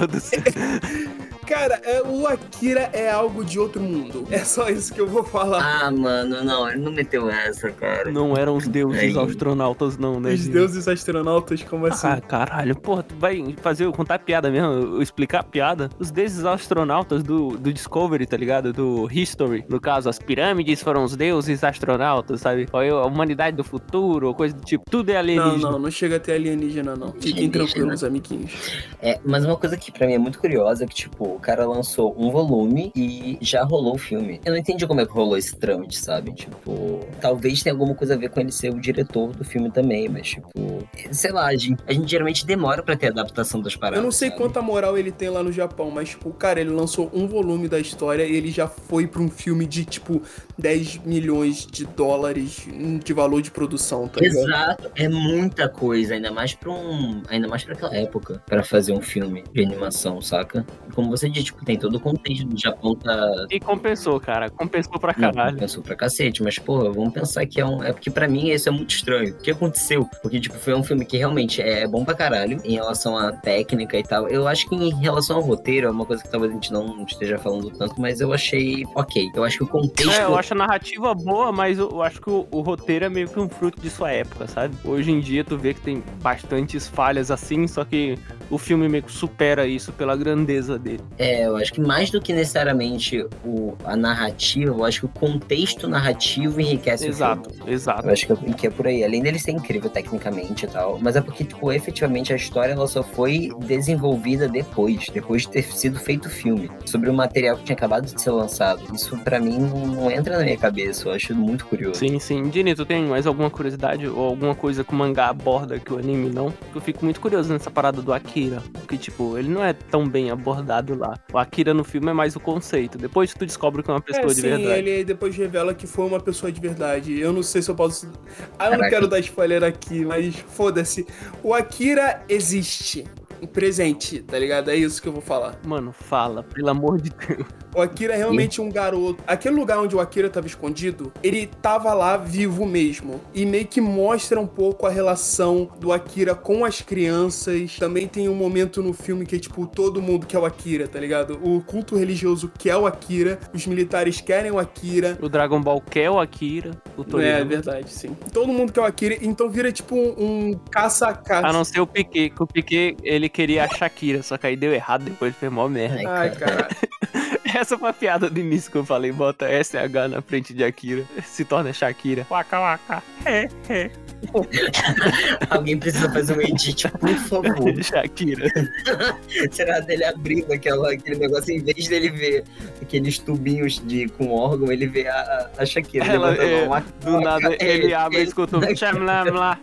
Cara, o Akira é algo de outro mundo. É só isso que eu vou falar. Ah, mano, não, ele não meteu essa, cara. Não eram os deuses é. astronautas, não, né? Os gente? Deuses astronautas, como assim? Ah, caralho, porra, tu vai fazer eu contar piada mesmo, eu explicar a piada. Os deuses astronautas do, do Discovery, tá ligado? Do History. No caso, as pirâmides foram os deuses astronautas, sabe? A humanidade do futuro, coisa do tipo. Tudo é alienígena. Não, não, não chega até alienígena, não. Fiquem tranquilos, amiguinhos. É, mas uma coisa que pra mim é muito curiosa é que, tipo, o cara lançou um volume e já rolou o filme. Eu não entendi como é que rolou esse trâmite, sabe? Tipo, talvez tenha alguma coisa a ver com ele ser o diretor do filme também, mas tipo... Sei lá, a gente, a gente geralmente demora pra ter a adaptação das paradas. Eu não sei sabe? quanta moral ele tem lá no Japão, mas tipo, cara, ele lançou um volume da história e ele já foi pra um filme de tipo dez milhões de dólares de valor de produção, tá ligado? Exato, é muita coisa, ainda mais pra um... Ainda mais pra aquela época, pra fazer um filme de animação, saca? Como você diz, tipo, tem todo o contexto do Japão tá... E compensou, cara. Compensou pra caralho. Não, compensou pra cacete, mas, pô, vamos pensar que é um... É porque pra mim isso é muito estranho. O que aconteceu? Porque, tipo, foi um filme que realmente é bom pra caralho em relação à técnica e tal. Eu acho que em relação ao roteiro é uma coisa que talvez a gente não esteja falando tanto, mas eu achei ok. Eu acho que o contexto... É, eu acho a narrativa boa, mas eu acho que o, o roteiro é meio que um fruto de sua época, sabe? Hoje em dia tu vê que tem bastantes falhas assim, só que o filme meio que supera isso pela grandeza dele. É, eu acho que mais do que necessariamente o, a narrativa, eu acho que o contexto narrativo enriquece exato, o filme. Exato, exato. Eu acho que, que é por aí. Além dele ser incrível tecnicamente e tal, mas é porque, tipo, efetivamente a história ela só foi desenvolvida depois, depois de ter sido feito o filme, sobre o material que tinha acabado de ser lançado. Isso, pra mim, não, não entra na minha cabeça. Eu acho muito curioso. Sim, sim. Dini, tu tem mais alguma curiosidade ou alguma coisa que o mangá aborda que o anime não? Eu fico muito curioso nessa parada do Akira, porque, tipo, ele não é tão bem abordado lá. O Akira no filme é mais o conceito. Depois tu descobre que é uma pessoa é, de sim, verdade. Sim, ele depois revela que foi uma pessoa de verdade. Eu não sei se eu posso... Ah, eu Caraca. não quero dar spoiler aqui, mas foda-se. O Akira existe. Presente, tá ligado? É isso que eu vou falar. Mano, fala, pelo amor de Deus. O Akira é realmente um garoto. Aquele lugar onde o Akira tava escondido, ele tava lá vivo mesmo. E meio que mostra um pouco a relação do Akira com as crianças. Também tem um momento no filme que é tipo, todo mundo quer o Akira, tá ligado? O culto religioso quer o Akira, os militares querem o Akira. O Dragon Ball quer o Akira. O Toriyama. É, é verdade, sim. Todo mundo quer o Akira, então vira tipo um, um caça-caça. A não ser o Piquet, que o Piquet, ele queria a Shakira, só que aí deu errado, depois ele fez mó merda. Ai, cara. Essa foi a piada do início que eu falei, bota S H na frente de Akira, se torna Shakira. Waka waka, é, é. Alguém precisa fazer um edit, por favor. Shakira. Será dele abrindo aquela, aquele negócio, em vez dele ver aqueles tubinhos de, com órgão, ele vê a, a Shakira. Ela, é, uma, do uma, nada uma, ele é, abre e escuta um chamlamla.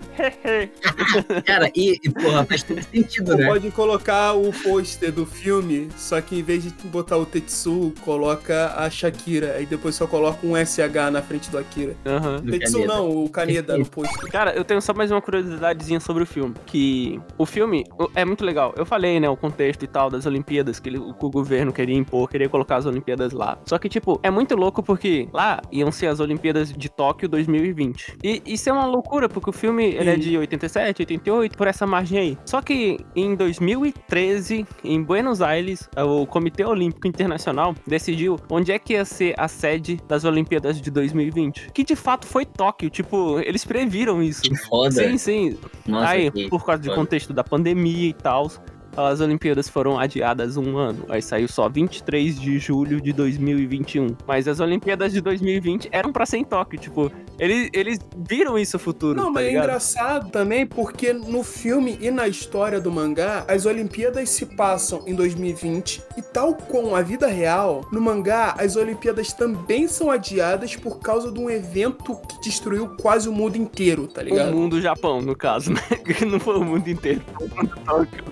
Cara, e, e porra, faz todo sentido, né? Pode colocar o pôster do filme, só que em vez de botar o Tetsuo, coloca a Shakira, aí depois só coloca um S H na frente do Akira. Uhum. Tetsuo não, o Kaneda no pôster. Cara, eu tenho só mais uma curiosidadezinha sobre o filme, que o filme é muito legal. Eu falei, né, o contexto e tal das Olimpíadas, que, ele, que o governo queria impor, queria colocar as Olimpíadas lá. Só que, tipo, é muito louco porque lá iam ser as Olimpíadas de Tóquio dois mil e vinte. E isso é uma loucura, porque o filme, ele é de oitenta e sete, oitenta e oito, por essa margem aí. Só que em dois mil e treze, em Buenos Aires, o Comitê Olímpico Internacional decidiu onde é que ia ser a sede das Olimpíadas de dois mil e vinte. Que, de fato, foi Tóquio. Tipo, eles previram isso. Que foda. Sim, sim. Nossa, aí, por causa do contexto da pandemia e tal, as Olimpíadas foram adiadas um ano. Aí saiu só vinte e três de julho de dois mil e vinte e um. Mas as Olimpíadas de dois mil e vinte eram pra ser em Tóquio, tipo... Eles, eles viram isso no futuro. Não, tá mas ligado? É engraçado também porque no filme e na história do mangá, as Olimpíadas se passam em dois mil e vinte e tal como a vida real, no mangá as Olimpíadas também são adiadas por causa de um evento que destruiu quase o mundo inteiro, tá ligado? O mundo do Japão, no caso, né? Não foi o mundo inteiro, foi o mundo Tóquio.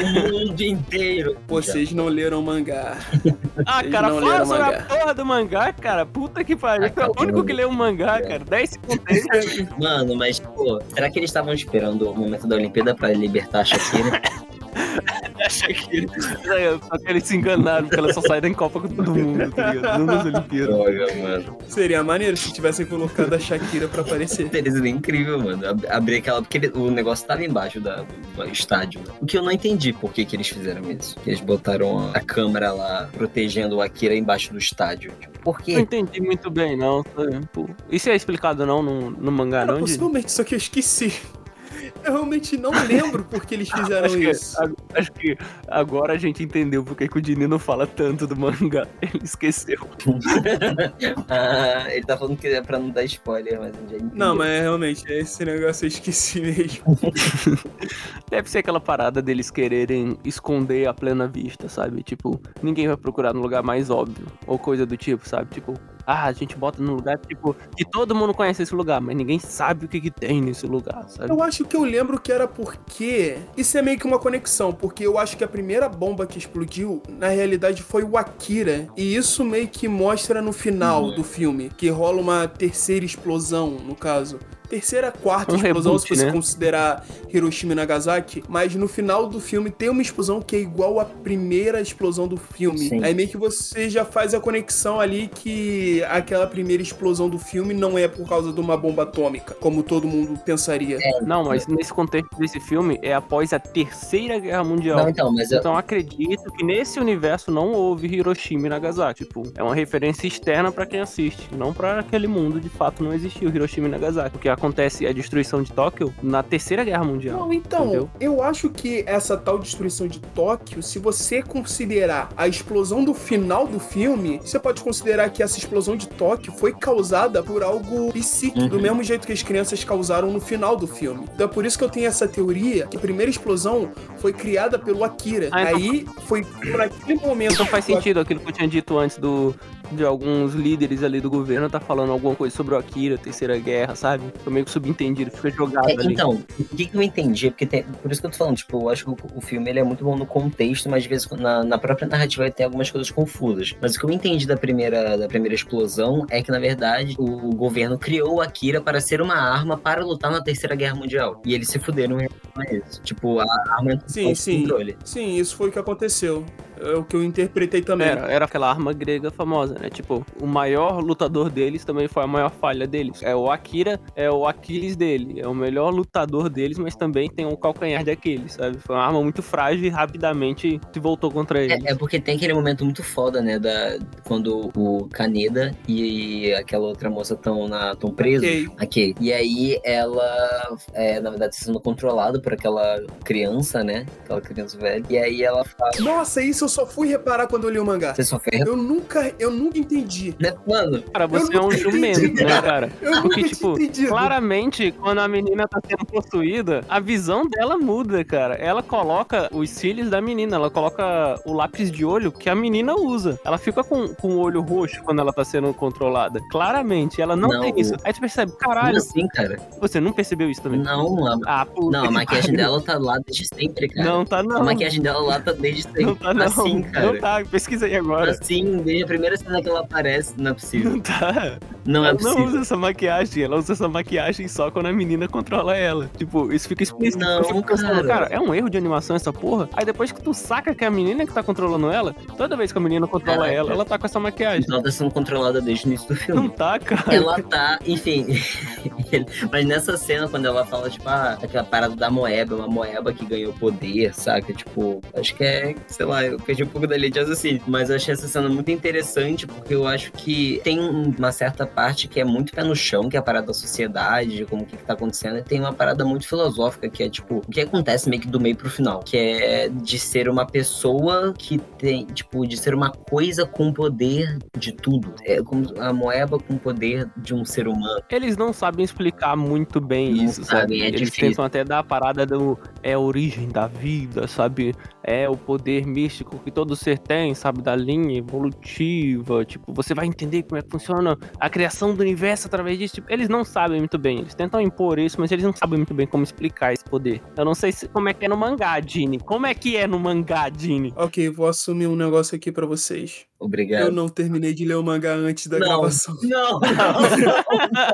O mundo inteiro. Vocês não leram o mangá. Ah, Vocês cara, fala sobre a porra do mangá, cara. Puta que pariu. Foi o único que leu o mangá, é. cara. dez segundos. Mano, mas, pô, será que eles estavam esperando o momento da Olimpíada pra libertar a Shakira? A Shakira. Só que eles se enganaram, porque ela só sai da Copa com todo mundo, tá ligado? Não nas Olimpíadas. Olha, mano. Seria maneiro se tivessem colocado a Shakira pra aparecer. Seria incrível, mano. Abrir aquela... Porque o negócio tava embaixo da, do estádio. O que eu não entendi por que que eles fizeram isso. Eles botaram a câmera lá, protegendo o Akira embaixo do estádio. Tipo, por quê? Não entendi muito bem, não. Pô, isso é explicado, não, no, no mangá, cara, não? Possivelmente, de... só que eu esqueci. Eu realmente não lembro por que eles fizeram acho isso. Que, acho que agora a gente entendeu porque que o Dine não fala tanto do mangá. Ele esqueceu. Ah, ele tá falando que é pra não dar spoiler, mas a gente já entendeu. Não, mas realmente, esse negócio eu esqueci mesmo. Deve ser aquela parada deles quererem esconder a plena vista, sabe? Tipo, ninguém vai procurar no lugar mais óbvio. Ou coisa do tipo, sabe? Tipo... Ah, a gente bota num lugar, tipo, que todo mundo conhece esse lugar, mas ninguém sabe o que que tem nesse lugar, sabe? Eu acho que eu lembro que era porque... Isso é meio que uma conexão, porque eu acho que a primeira bomba que explodiu, na realidade, foi o Akira. E isso meio que mostra no final uhum. do filme, que rola uma terceira explosão, no caso. Terceira, quarta um explosão, reboot, se você né? considerar Hiroshima e Nagasaki. Mas no final do filme tem uma explosão que é igual à primeira explosão do filme. Sim. Aí meio que você já faz a conexão ali que aquela primeira explosão do filme não é por causa de uma bomba atômica, como todo mundo pensaria. É, não, mas nesse contexto desse filme é após a Terceira Guerra Mundial. Não, então, mas eu... então acredito que nesse universo não houve Hiroshima e Nagasaki. Tipo, é uma referência externa pra quem assiste. Não pra aquele mundo, de fato, não existiu Hiroshima e Nagasaki. Porque a acontece a destruição de Tóquio na Terceira Guerra Mundial. Não, então, entendeu? Eu acho que essa tal destruição de Tóquio, se você considerar a explosão do final do filme, você pode considerar que essa explosão de Tóquio foi causada por algo psíquico, uhum. do mesmo jeito que as crianças causaram no final do filme. Então é por isso que eu tenho essa teoria que a primeira explosão foi criada pelo Akira. Ah, então... Aí foi por aquele momento... Então faz sentido aquilo que eu tinha dito antes do... de alguns líderes ali do governo tá falando alguma coisa sobre o Akira, Terceira Guerra, sabe? Foi meio que subentendido, fica jogado é, ali. Então, o que, que eu entendi? Porque tem, por isso que eu tô falando, tipo, eu acho que o filme ele é muito bom no contexto, mas às vezes na, na própria narrativa tem algumas coisas confusas. Mas o que eu entendi da primeira, da primeira explosão é que, na verdade, o governo criou o Akira para ser uma arma para lutar na Terceira Guerra Mundial. E eles se fuderam em relação a isso. Tipo, a arma sim, sim. controle. Sim, isso foi o que aconteceu. É o que eu interpretei também. Era, era aquela arma grega famosa, né? Tipo, o maior lutador deles também foi a maior falha deles. É o Akira, é o Aquiles dele. É o melhor lutador deles, mas também tem o calcanhar de Aquiles, sabe? Foi uma arma muito frágil e rapidamente se voltou contra ele. É, é porque tem aquele momento muito foda, né? Da, quando o Kaneda e aquela outra moça estão presos. Okay. Okay. E aí ela, é, na verdade, sendo controlada por aquela criança, né? Aquela criança velha. E aí ela fala... Nossa, isso eu só fui reparar quando eu li o mangá. Você só fez? Eu nunca, eu nunca entendi. Né, mano? Cara, você é um jumento, né, cara? Eu Porque, tipo, entendido. Claramente, quando a menina tá sendo possuída, a visão dela muda, cara. Ela coloca os cílios da menina, ela coloca o lápis de olho que a menina usa. Ela fica com, com o olho roxo quando ela tá sendo controlada. Claramente, ela não, não tem isso. Aí tu percebe, caralho. Assim, cara? Você não percebeu isso também? Não, a, ah, não, a maquiagem dela tá lá desde sempre, cara. Não tá, não. A maquiagem dela lá tá desde sempre. Não tá, não. Assim, Sim, cara. Não tá, pesquisa aí agora. Assim, desde a primeira cena que ela aparece, não é possível. Não tá. Não é possível. Ela não usa essa maquiagem, ela usa essa maquiagem só quando a menina controla ela. Tipo, isso fica explícito. Não, eu fico cara. cara, é um erro de animação essa porra. Aí depois que tu saca que é a menina que tá controlando ela, toda vez que a menina controla Caraca. ela, ela tá com essa maquiagem. Ela tá sendo controlada desde o início do filme. Não tá, cara. Ela tá, enfim. Mas nessa cena, quando ela fala, tipo, ah, aquela parada da moeba, uma moeba que ganhou poder, saca? Tipo, acho que é, sei lá, eu perdi um pouco da linha de raciocínio, mas eu achei essa cena muito interessante porque eu acho que tem uma certa parte que é muito pé no chão, que é a parada da sociedade, como o que, que tá acontecendo, e tem uma parada muito filosófica, que é tipo, o que acontece meio que do meio pro final, que é de ser uma pessoa que tem, tipo, de ser uma coisa com poder de tudo. É como a moeba com o poder de um ser humano. Eles não sabem explicar muito bem não isso, sabem, sabe? É Eles difícil. Tentam até dar a parada do... É a origem da vida, sabe? É o poder místico que todo ser tem, sabe? Da linha evolutiva, tipo, você vai entender como é que funciona a criação do universo através disso. Tipo, eles não sabem muito bem. Eles tentam impor isso, mas eles não sabem muito bem como explicar esse poder. Eu não sei se, como é que é no mangá, Dine. Como é que é no mangá, Dine? Ok, vou assumir um negócio aqui pra vocês. Obrigado. Eu não terminei de ler o mangá antes da não, gravação. Não, não, não.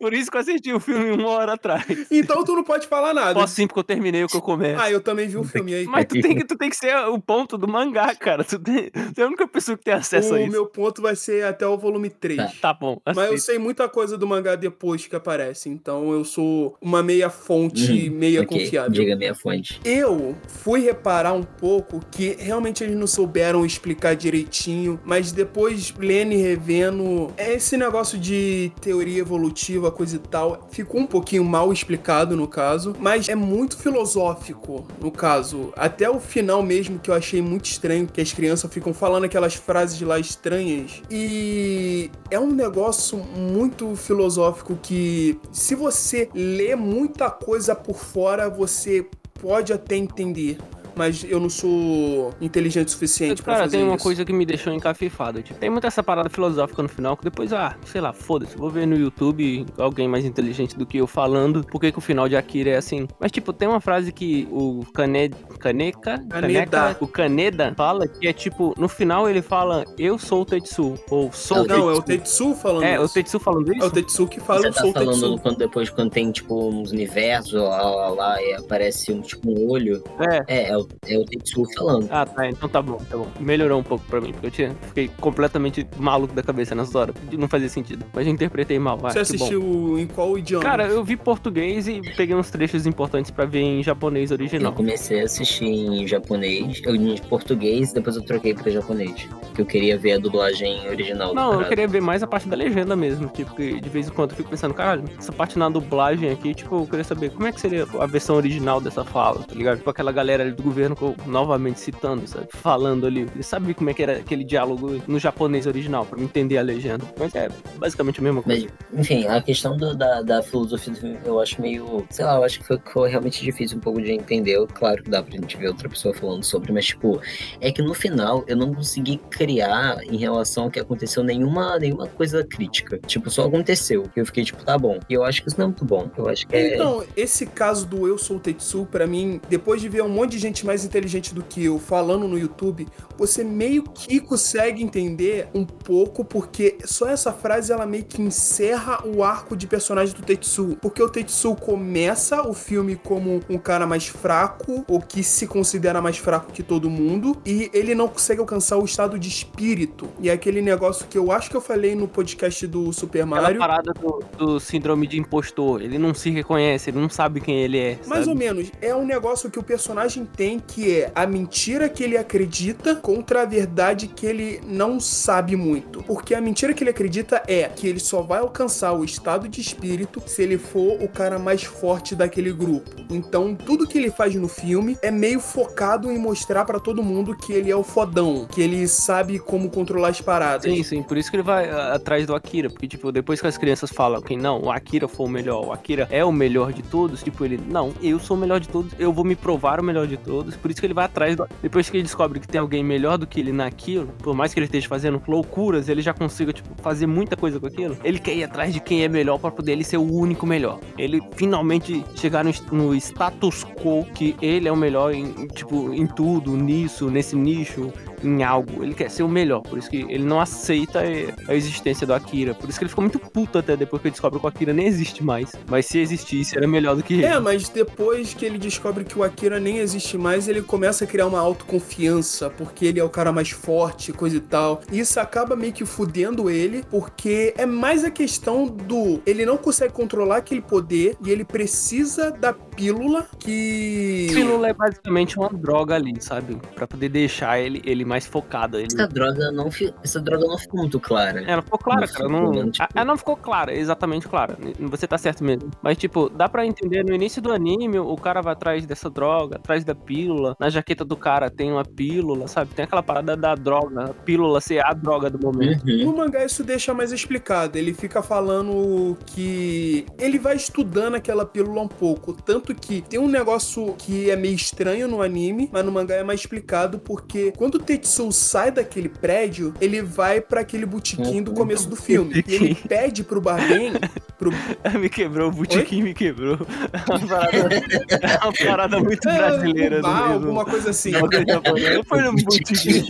Por isso que eu assisti o filme uma hora atrás. Então tu não pode falar nada. Posso sim, porque eu terminei o que eu começo. Ah, eu também vi o um filme aí. Mas tu tem, que, tu tem que ser o ponto do mangá, cara. Tu, tem, tu é a única pessoa que tem acesso o a isso. O meu ponto vai ser até o volume três. Tá, tá bom. Assiste. Mas eu sei muita coisa do mangá depois que aparece. Então eu sou uma meia fonte, hum, meia okay. confiável. Diga meia fonte. Eu fui reparar um pouco que realmente eles não souberam explicar direitinho. Mas depois, lendo e revendo, esse negócio de teoria evolutiva, coisa e tal, ficou um pouquinho mal explicado no caso, mas é muito filosófico no caso, até o final mesmo, que eu achei muito estranho, que as crianças ficam falando aquelas frases lá estranhas, e é um negócio muito filosófico que, se você lê muita coisa por fora, você pode até entender. Mas eu não sou inteligente o suficiente pra fazer isso. Cara, tem uma coisa que me deixou encafifado. Tipo, tem muita essa parada filosófica no final, que depois, ah, sei lá, foda-se, vou ver no YouTube alguém mais inteligente do que eu falando por que que o final de Akira é assim. Mas, tipo, tem uma frase que o Kaneda... Kaneka? Kaneda. O Kaneda fala que é, tipo, no final ele fala, eu sou o Tetsuo, ou sou não, o Tetsuo. Não, é o Tetsuo falando é, isso. É, o Tetsuo falando isso? É o Tetsuo que fala, eu tá sou o Tetsuo. Você tá falando quando, depois, quando tem, tipo, uns universos, lá, lá, lá, e aparece, um, tipo, um olho. É. É, é É o Tetsuo falando. Ah, tá. Então tá bom, tá bom. Melhorou um pouco pra mim, porque eu tinha, fiquei completamente maluco da cabeça nessa hora. Não fazia sentido. Mas eu interpretei mal. Vai, você assistiu bom. Em qual idioma? Cara, eu vi português e peguei uns trechos importantes pra ver em japonês original. Eu comecei a assistir em japonês, em português, depois eu troquei pra japonês. Porque eu queria ver a dublagem original. Não, do eu queria ver mais a parte da legenda mesmo. Tipo, que de vez em quando eu fico pensando, caralho, essa parte na dublagem aqui, tipo, eu queria saber como é que seria a versão original dessa fala, tá ligado? Tipo, aquela galera ali do governo, novamente citando, sabe? Falando ali. Ele sabia como é que era aquele diálogo no japonês original, pra entender a legenda. Mas é basicamente a mesma coisa. Mas, enfim, a questão do, da, da filosofia do filme, eu acho meio... Sei lá, eu acho que foi, foi realmente difícil um pouco de entender. Eu, claro que dá pra gente ver outra pessoa falando sobre, mas, tipo, é que no final eu não consegui criar em relação ao que aconteceu nenhuma, nenhuma coisa crítica. Tipo, só aconteceu. E eu fiquei, tipo, tá bom. E eu acho que isso não é muito bom. Eu acho que é... Então, esse caso do Eu Sou o Tetsuo, pra mim, depois de ver um monte de gente mais inteligente do que eu falando no YouTube, você meio que consegue entender um pouco, porque só essa frase, ela meio que encerra o arco de personagem do Tetsuo, porque o Tetsuo começa o filme como um cara mais fraco, ou que se considera mais fraco que todo mundo, e ele não consegue alcançar o estado de espírito, e é aquele negócio que eu acho que eu falei no podcast do Super Mario. Aquela parada do, do síndrome de impostor, ele não se reconhece, ele não sabe quem ele é, sabe? Mais ou menos, é um negócio que o personagem tem, que é a mentira que ele acredita contra a verdade que ele não sabe muito. Porque a mentira que ele acredita é que ele só vai alcançar o estado de espírito se ele for o cara mais forte daquele grupo. Então, tudo que ele faz no filme é meio focado em mostrar pra todo mundo que ele é o fodão, que ele sabe como controlar as paradas. Sim, sim. Por isso que ele vai atrás do Akira. Porque, tipo, depois que as crianças falam que não, o Akira foi o melhor, o Akira é o melhor de todos, tipo, ele, não, eu sou o melhor de todos, eu vou me provar o melhor de todos. Por isso que ele vai atrás do... Depois que ele descobre que tem alguém melhor do que ele naquilo, por mais que ele esteja fazendo loucuras, ele já consiga, tipo, fazer muita coisa com aquilo, ele quer ir atrás de quem é melhor pra poder ele ser o único melhor. Ele finalmente chegar no, no status quo, que ele é o melhor em, tipo, em tudo, nisso, nesse nicho, em algo. Ele quer ser o melhor. Por isso que ele não aceita a existência do Akira. Por isso que ele ficou muito puto até depois que ele descobre que o Akira nem existe mais. Mas se existisse, era melhor do que ele. É, mas depois que ele descobre que o Akira nem existe mais, mais, ele começa a criar uma autoconfiança, porque ele é o cara mais forte, coisa e tal. E isso acaba meio que fudendo ele, porque é mais a questão do... ele não consegue controlar aquele poder e ele precisa da pílula que... Pílula é basicamente uma droga ali, sabe? Pra poder deixar ele, ele mais focado. Ele... Essa droga não fi... Essa droga não ficou muito clara. Ela ficou clara, cara. Não... Não, tipo... Ela não ficou clara, exatamente clara. Você tá certo mesmo. Mas, tipo, dá pra entender, no início do anime, o cara vai atrás dessa droga, atrás da pílula. Na jaqueta do cara tem uma pílula, sabe? Tem aquela parada da droga, a pílula ser a droga do momento. Uhum. No mangá isso deixa mais explicado. Ele fica falando que... ele vai estudando aquela pílula um pouco. Tanto que tem um negócio que é meio estranho no anime, mas no mangá é mais explicado, porque quando o Tetsuo sai daquele prédio, ele vai pra aquele botequim do começo do filme. E ele pede pro barman... Pro... me quebrou, o botequim Oi? me quebrou. É uma parada, é uma parada muito brasileira. É, bar, alguma coisa assim. Não, não foi no botequim.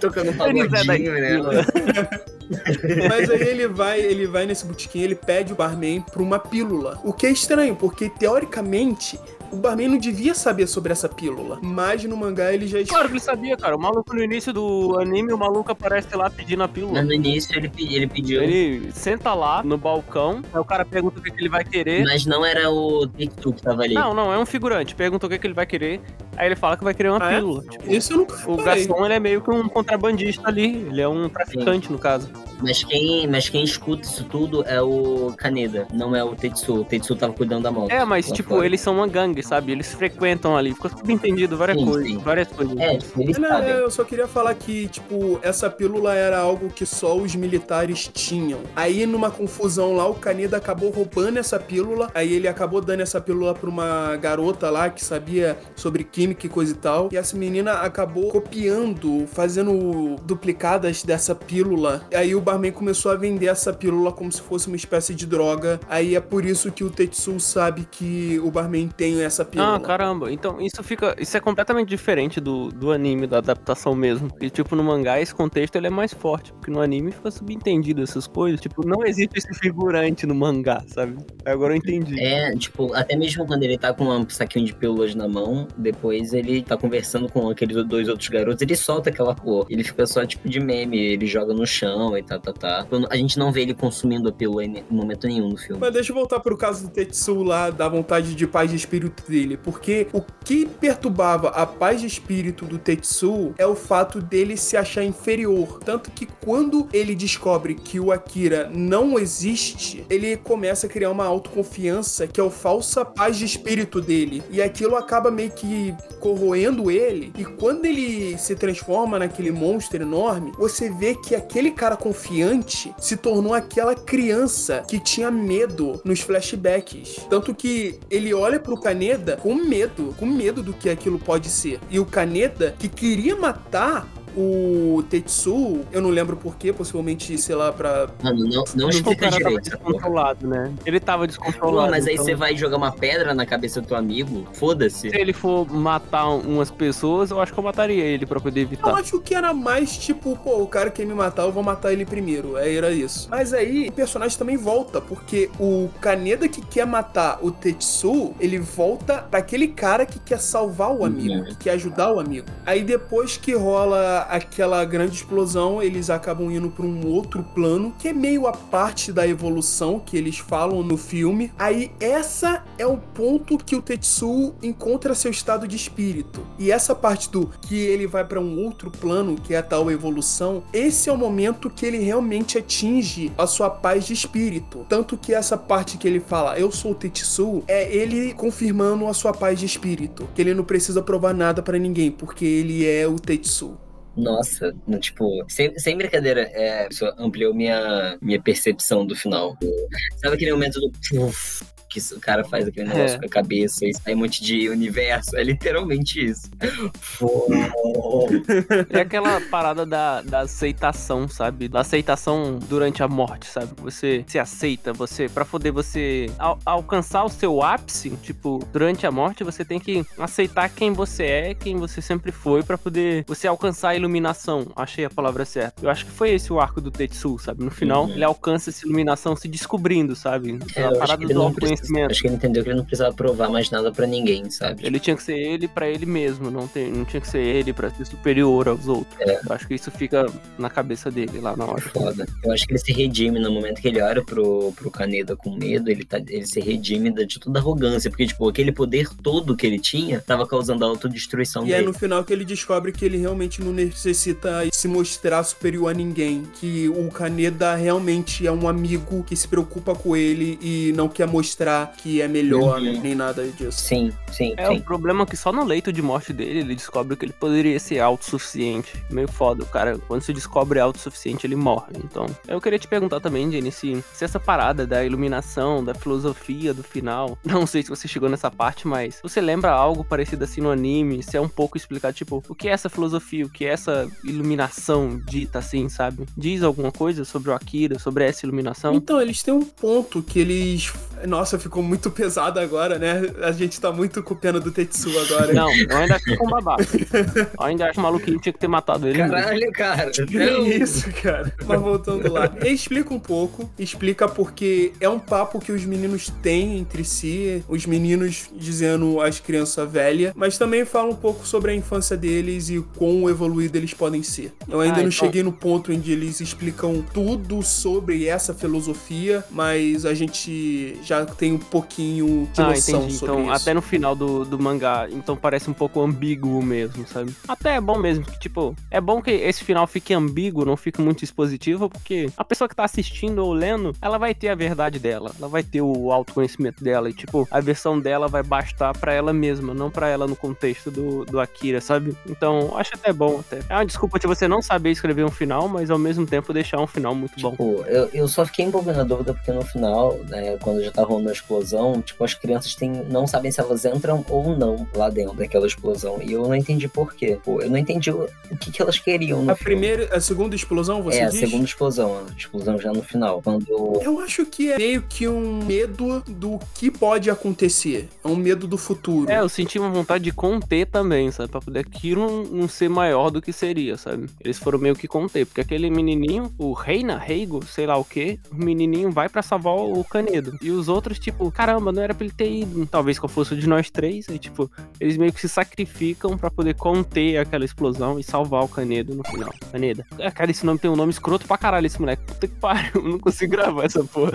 Tocando pagodinho, né? Mas aí ele vai, ele vai nesse botequim, ele pede o barman pra uma pílula. O que é estranho, porque teoricamente... o barman não devia saber sobre essa pílula, mas no mangá ele já... Claro que ele sabia, cara. O maluco no início do anime, o maluco aparece lá pedindo a pílula. No início ele, pedi, ele pediu. Ele senta lá no balcão, aí o cara pergunta o que, que ele vai querer. Mas não era o Tetsuo que tava ali. Não, não, é um figurante. Pergunta o que, que ele vai querer, aí ele fala que vai querer uma ah, pílula. É? Tipo, isso eu nunca reparei. O garçom, ele é meio que um contrabandista ali. Ele é um traficante, sim, no caso. Mas quem, mas quem escuta isso tudo é o Kaneda, não é o Tetsuo. O Tetsuo tava cuidando da moto. É, mas tipo, fora. Eles são uma gangue, sabe? Eles frequentam ali. Ficou tudo entendido, várias sim, coisas. Sim. Várias coisas. É, eles não, sabem. Eu só queria falar que, tipo, essa pílula era algo que só os militares tinham. Aí, numa confusão lá, o Kaneda acabou roubando essa pílula. Aí ele acabou dando essa pílula pra uma garota lá que sabia sobre química e coisa e tal. E essa menina acabou copiando, fazendo duplicadas dessa pílula. Aí o O barman começou a vender essa pílula como se fosse uma espécie de droga. Aí é por isso que o Tetsuo sabe que o barman tem essa pílula. Ah, caramba. Então isso fica... isso é completamente diferente do, do anime, da adaptação mesmo. E tipo, no mangá esse contexto ele é mais forte, porque no anime fica subentendido essas coisas. Tipo, não existe esse figurante no mangá, sabe? Agora eu entendi. É, tipo, até mesmo quando ele tá com um saquinho de pílulas na mão, depois ele tá conversando com aqueles dois outros garotos, ele solta aquela cor. Ele fica só tipo de meme, ele joga no chão e tal. Tá, tá, tá. A gente não vê ele consumindo a pílula em momento nenhum no filme. Mas deixa eu voltar pro caso do Tetsuo lá, da vontade de paz de espírito dele, porque o que perturbava a paz de espírito do Tetsuo é o fato dele se achar inferior, tanto que quando ele descobre que o Akira não existe, ele começa a criar uma autoconfiança, que é o falsa paz de espírito dele, e aquilo acaba meio que corroendo ele, e quando ele se transforma naquele monstro enorme, você vê que aquele cara confiante Confiante, se tornou aquela criança que tinha medo nos flashbacks. Tanto que ele olha pro Kaneda com medo, com medo do que aquilo pode ser. E o Kaneda, que queria matar o Tetsuo, eu não lembro porquê, possivelmente, sei lá, pra... Mano, não, não explica direito. Descontrolado, né? Ele tava descontrolado. Pô, mas aí então... você vai jogar uma pedra na cabeça do teu amigo? Foda-se. Se ele for matar umas pessoas, eu acho que eu mataria ele pra poder evitar. Eu acho que era mais tipo, pô, o cara quer me matar, eu vou matar ele primeiro. Aí era isso. Mas aí, o personagem também volta, porque o Kaneda que quer matar o Tetsuo, ele volta pra aquele cara que quer salvar o amigo, uhum. que quer ajudar o amigo. Aí depois que rola aquela grande explosão, eles acabam indo pra um outro plano, que é meio a parte da evolução que eles falam no filme. Aí essa é o ponto que o Tetsuo encontra seu estado de espírito. E essa parte do que ele vai pra um outro plano, que é a tal evolução, esse é o momento que ele realmente atinge a sua paz de espírito. Tanto que essa parte que ele fala, eu sou o Tetsuo, é ele confirmando a sua paz de espírito. Que ele não precisa provar nada pra ninguém, porque ele é o Tetsuo. Nossa, tipo, sem, sem brincadeira, é, isso ampliou minha, minha percepção do final. Sabe aquele momento do... que o cara faz aquele negócio é. com a cabeça e sai um monte de universo, é literalmente isso. É aquela parada da, da aceitação, sabe? Da aceitação durante a morte, sabe? Você se aceita, você, pra poder você al- alcançar o seu ápice, tipo, durante a morte, você tem que aceitar quem você é, quem você sempre foi, pra poder você alcançar a iluminação. Achei a palavra certa. Eu acho que foi esse o arco do Tetsuo, sabe? No final, uhum. ele alcança essa iluminação se descobrindo, sabe? É, a parada do autoconhecimento. conhecimento. Acho que ele entendeu que ele não precisava provar mais nada pra ninguém, sabe? Ele tinha que ser ele pra ele mesmo, não, tem, não tinha que ser ele pra ser superior aos outros. É. Eu acho que isso fica na cabeça dele lá na hora. Foda. Eu acho que ele se redime no momento que ele olha pro, pro Kaneda com medo, ele, tá, ele se redime de toda a arrogância, porque, tipo, aquele poder todo que ele tinha tava causando a autodestruição e dele. E é no final que ele descobre que ele realmente não necessita se mostrar superior a ninguém, que o Kaneda realmente é um amigo que se preocupa com ele e não quer mostrar que é melhor, uhum. nem nada disso. Sim, sim. É, sim. O problema é que só no leito de morte dele, ele descobre que ele poderia ser autossuficiente. Meio foda, o cara, quando se descobre autossuficiente, ele morre, então. Eu queria te perguntar também, Jenny, se, se essa parada da iluminação, da filosofia do final, não sei se você chegou nessa parte, mas você lembra algo parecido assim no anime, se é um pouco explicado, tipo, o que é essa filosofia, o que é essa iluminação dita assim, sabe? Diz alguma coisa sobre o Akira, sobre essa iluminação? Então, eles têm um ponto que eles... Nossa, ficou muito pesado agora, né? A gente tá muito com pena do Tetsuo agora. Não, eu ainda acho que é um babaca. Eu ainda acho que o maluquinho tinha que ter matado ele. Caralho, mesmo. Cara. Que é isso, cara. Mas voltando lá. Explica um pouco. Explica porque é um papo que os meninos têm entre si. Os meninos dizendo as crianças velhas. Mas também fala um pouco sobre a infância deles e quão evoluído eles podem ser. Eu ainda ah, não então... cheguei no ponto onde eles explicam tudo sobre essa filosofia. Mas a gente... já tem um pouquinho de ah, noção entendi. Sobre então, isso. Até no final do, do mangá, então parece um pouco ambíguo mesmo, sabe? Até é bom mesmo, que tipo, é bom que esse final fique ambíguo, não fique muito expositivo, porque a pessoa que tá assistindo ou lendo, ela vai ter a verdade dela, ela vai ter o autoconhecimento dela, e tipo, a versão dela vai bastar pra ela mesma, não pra ela no contexto do, do Akira, sabe? Então, acho até bom, até. É uma desculpa de você não saber escrever um final, mas ao mesmo tempo deixar um final muito bom. Tipo, eu, eu só fiquei um pouco na dúvida, porque no final, né, quando já tá rolando a explosão, tipo, as crianças têm, não sabem se elas entram ou não lá dentro daquela explosão, e eu não entendi por quê, pô, eu não entendi o que, que elas queriam no a filme. Primeira, a segunda explosão, você é, diz? É, a segunda explosão, a explosão já no final, quando... Eu acho que é meio que um medo do que pode acontecer, é um medo do futuro. É, eu senti uma vontade de conter também, sabe, pra poder aquilo não ser maior do que seria, sabe, eles foram meio que conter, porque aquele menininho, o Reina, Reigo, sei lá o que, o menininho vai pra salvar o Kaneda, e os outros, tipo, caramba, não era pra ele ter ido, talvez que eu fosse de nós três, aí, tipo, eles meio que se sacrificam pra poder conter aquela explosão e salvar o Kaneda no final. Kaneda. Cara, esse nome tem um nome escroto pra caralho, esse moleque. Puta que pariu, eu não consigo gravar essa porra.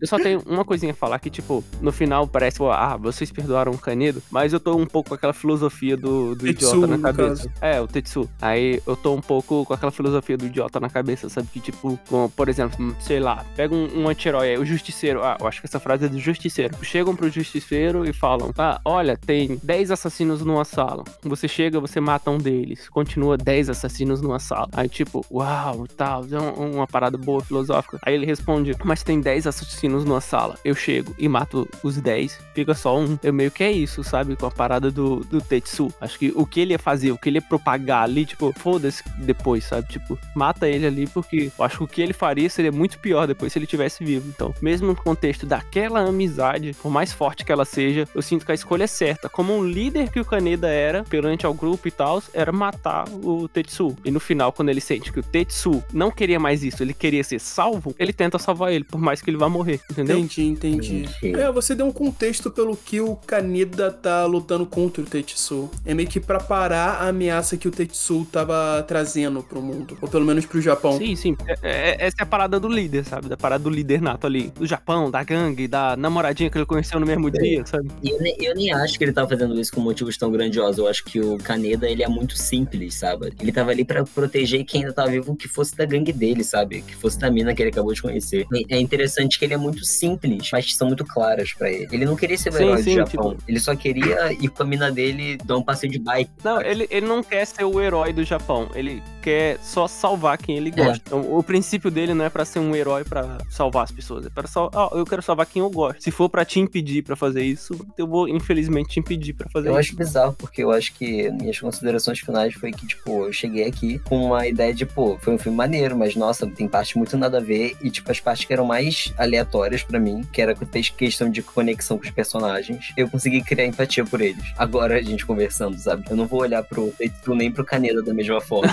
Eu só tenho uma coisinha a falar, que, tipo, no final parece, ah, vocês perdoaram o Kaneda, mas eu tô um pouco com aquela filosofia do, do Tetsuo, idiota na cabeça. É, o Tetsuo. Aí eu tô um pouco com aquela filosofia do idiota na cabeça, sabe, que, tipo, como, por exemplo, sei lá, pega um, um anti-herói aí, o Justiceiro, ah, eu acho que essa frase é do Justiceiro. Chegam pro Justiceiro e falam, ah, olha, tem dez assassinos numa sala. Você chega, você mata um deles. Continua dez assassinos numa sala. Aí tipo, uau, tal, tá, é uma parada boa, filosófica. Aí ele responde, mas tem dez assassinos numa sala. Eu chego e mato os dez, fica só um. Eu meio que é isso, sabe? Com a parada do, do Tetsuo. Acho que o que ele ia fazer, o que ele ia propagar ali, tipo, foda-se depois, sabe? Tipo, mata ele ali, porque eu acho que o que ele faria seria muito pior depois se ele tivesse vivo. Então, mesmo no contexto daquela amizade, por mais forte que ela seja, eu sinto que a escolha é certa. Como um líder que o Kaneda era, perante ao grupo e tal, era matar o Tetsuo. E no final, quando ele sente que o Tetsuo não queria mais isso, ele queria ser salvo, ele tenta salvar ele, por mais que ele vá morrer, entendeu? Entendi, entendi. entendi. É, você deu um contexto pelo que o Kaneda tá lutando contra o Tetsuo. É meio que pra parar a ameaça que o Tetsuo tava trazendo pro mundo, ou pelo menos pro Japão. Sim, sim. É, é, essa é a parada do líder, sabe? Da parada do líder nato ali, do Japão, da gangue, da namoradinha que ele conheceu no mesmo dia, sabe? Eu, eu nem acho que ele tava fazendo isso com motivos tão grandiosos. Eu acho que o Kaneda, ele é muito simples, sabe? Ele tava ali pra proteger quem ainda tava vivo, que fosse da gangue dele, sabe? Que fosse da mina que ele acabou de conhecer. E é interessante que ele é muito simples, mas são muito claras pra ele. Ele não queria ser o herói do Japão. Tipo... Ele só queria ir com a mina dele dar um passeio de bike. Não, ele, ele não quer ser o herói do Japão. Ele quer só salvar quem ele gosta. É. Então, o princípio dele não é pra ser um herói pra salvar as pessoas. É pra salvar... Oh, eu quero salvar quem eu gosto. Se for pra te impedir pra fazer isso, eu vou, infelizmente, te impedir pra fazer eu isso. Eu acho bizarro, porque eu acho que minhas considerações finais foi que, tipo, eu cheguei aqui com uma ideia de, pô, foi um filme maneiro, mas, nossa, tem parte muito nada a ver, e, tipo, as partes que eram mais aleatórias pra mim, que era questão de conexão com os personagens, eu consegui criar empatia por eles. Agora, a gente conversando, sabe? Eu não vou olhar pro Tetsuo nem pro Kaneda da mesma forma.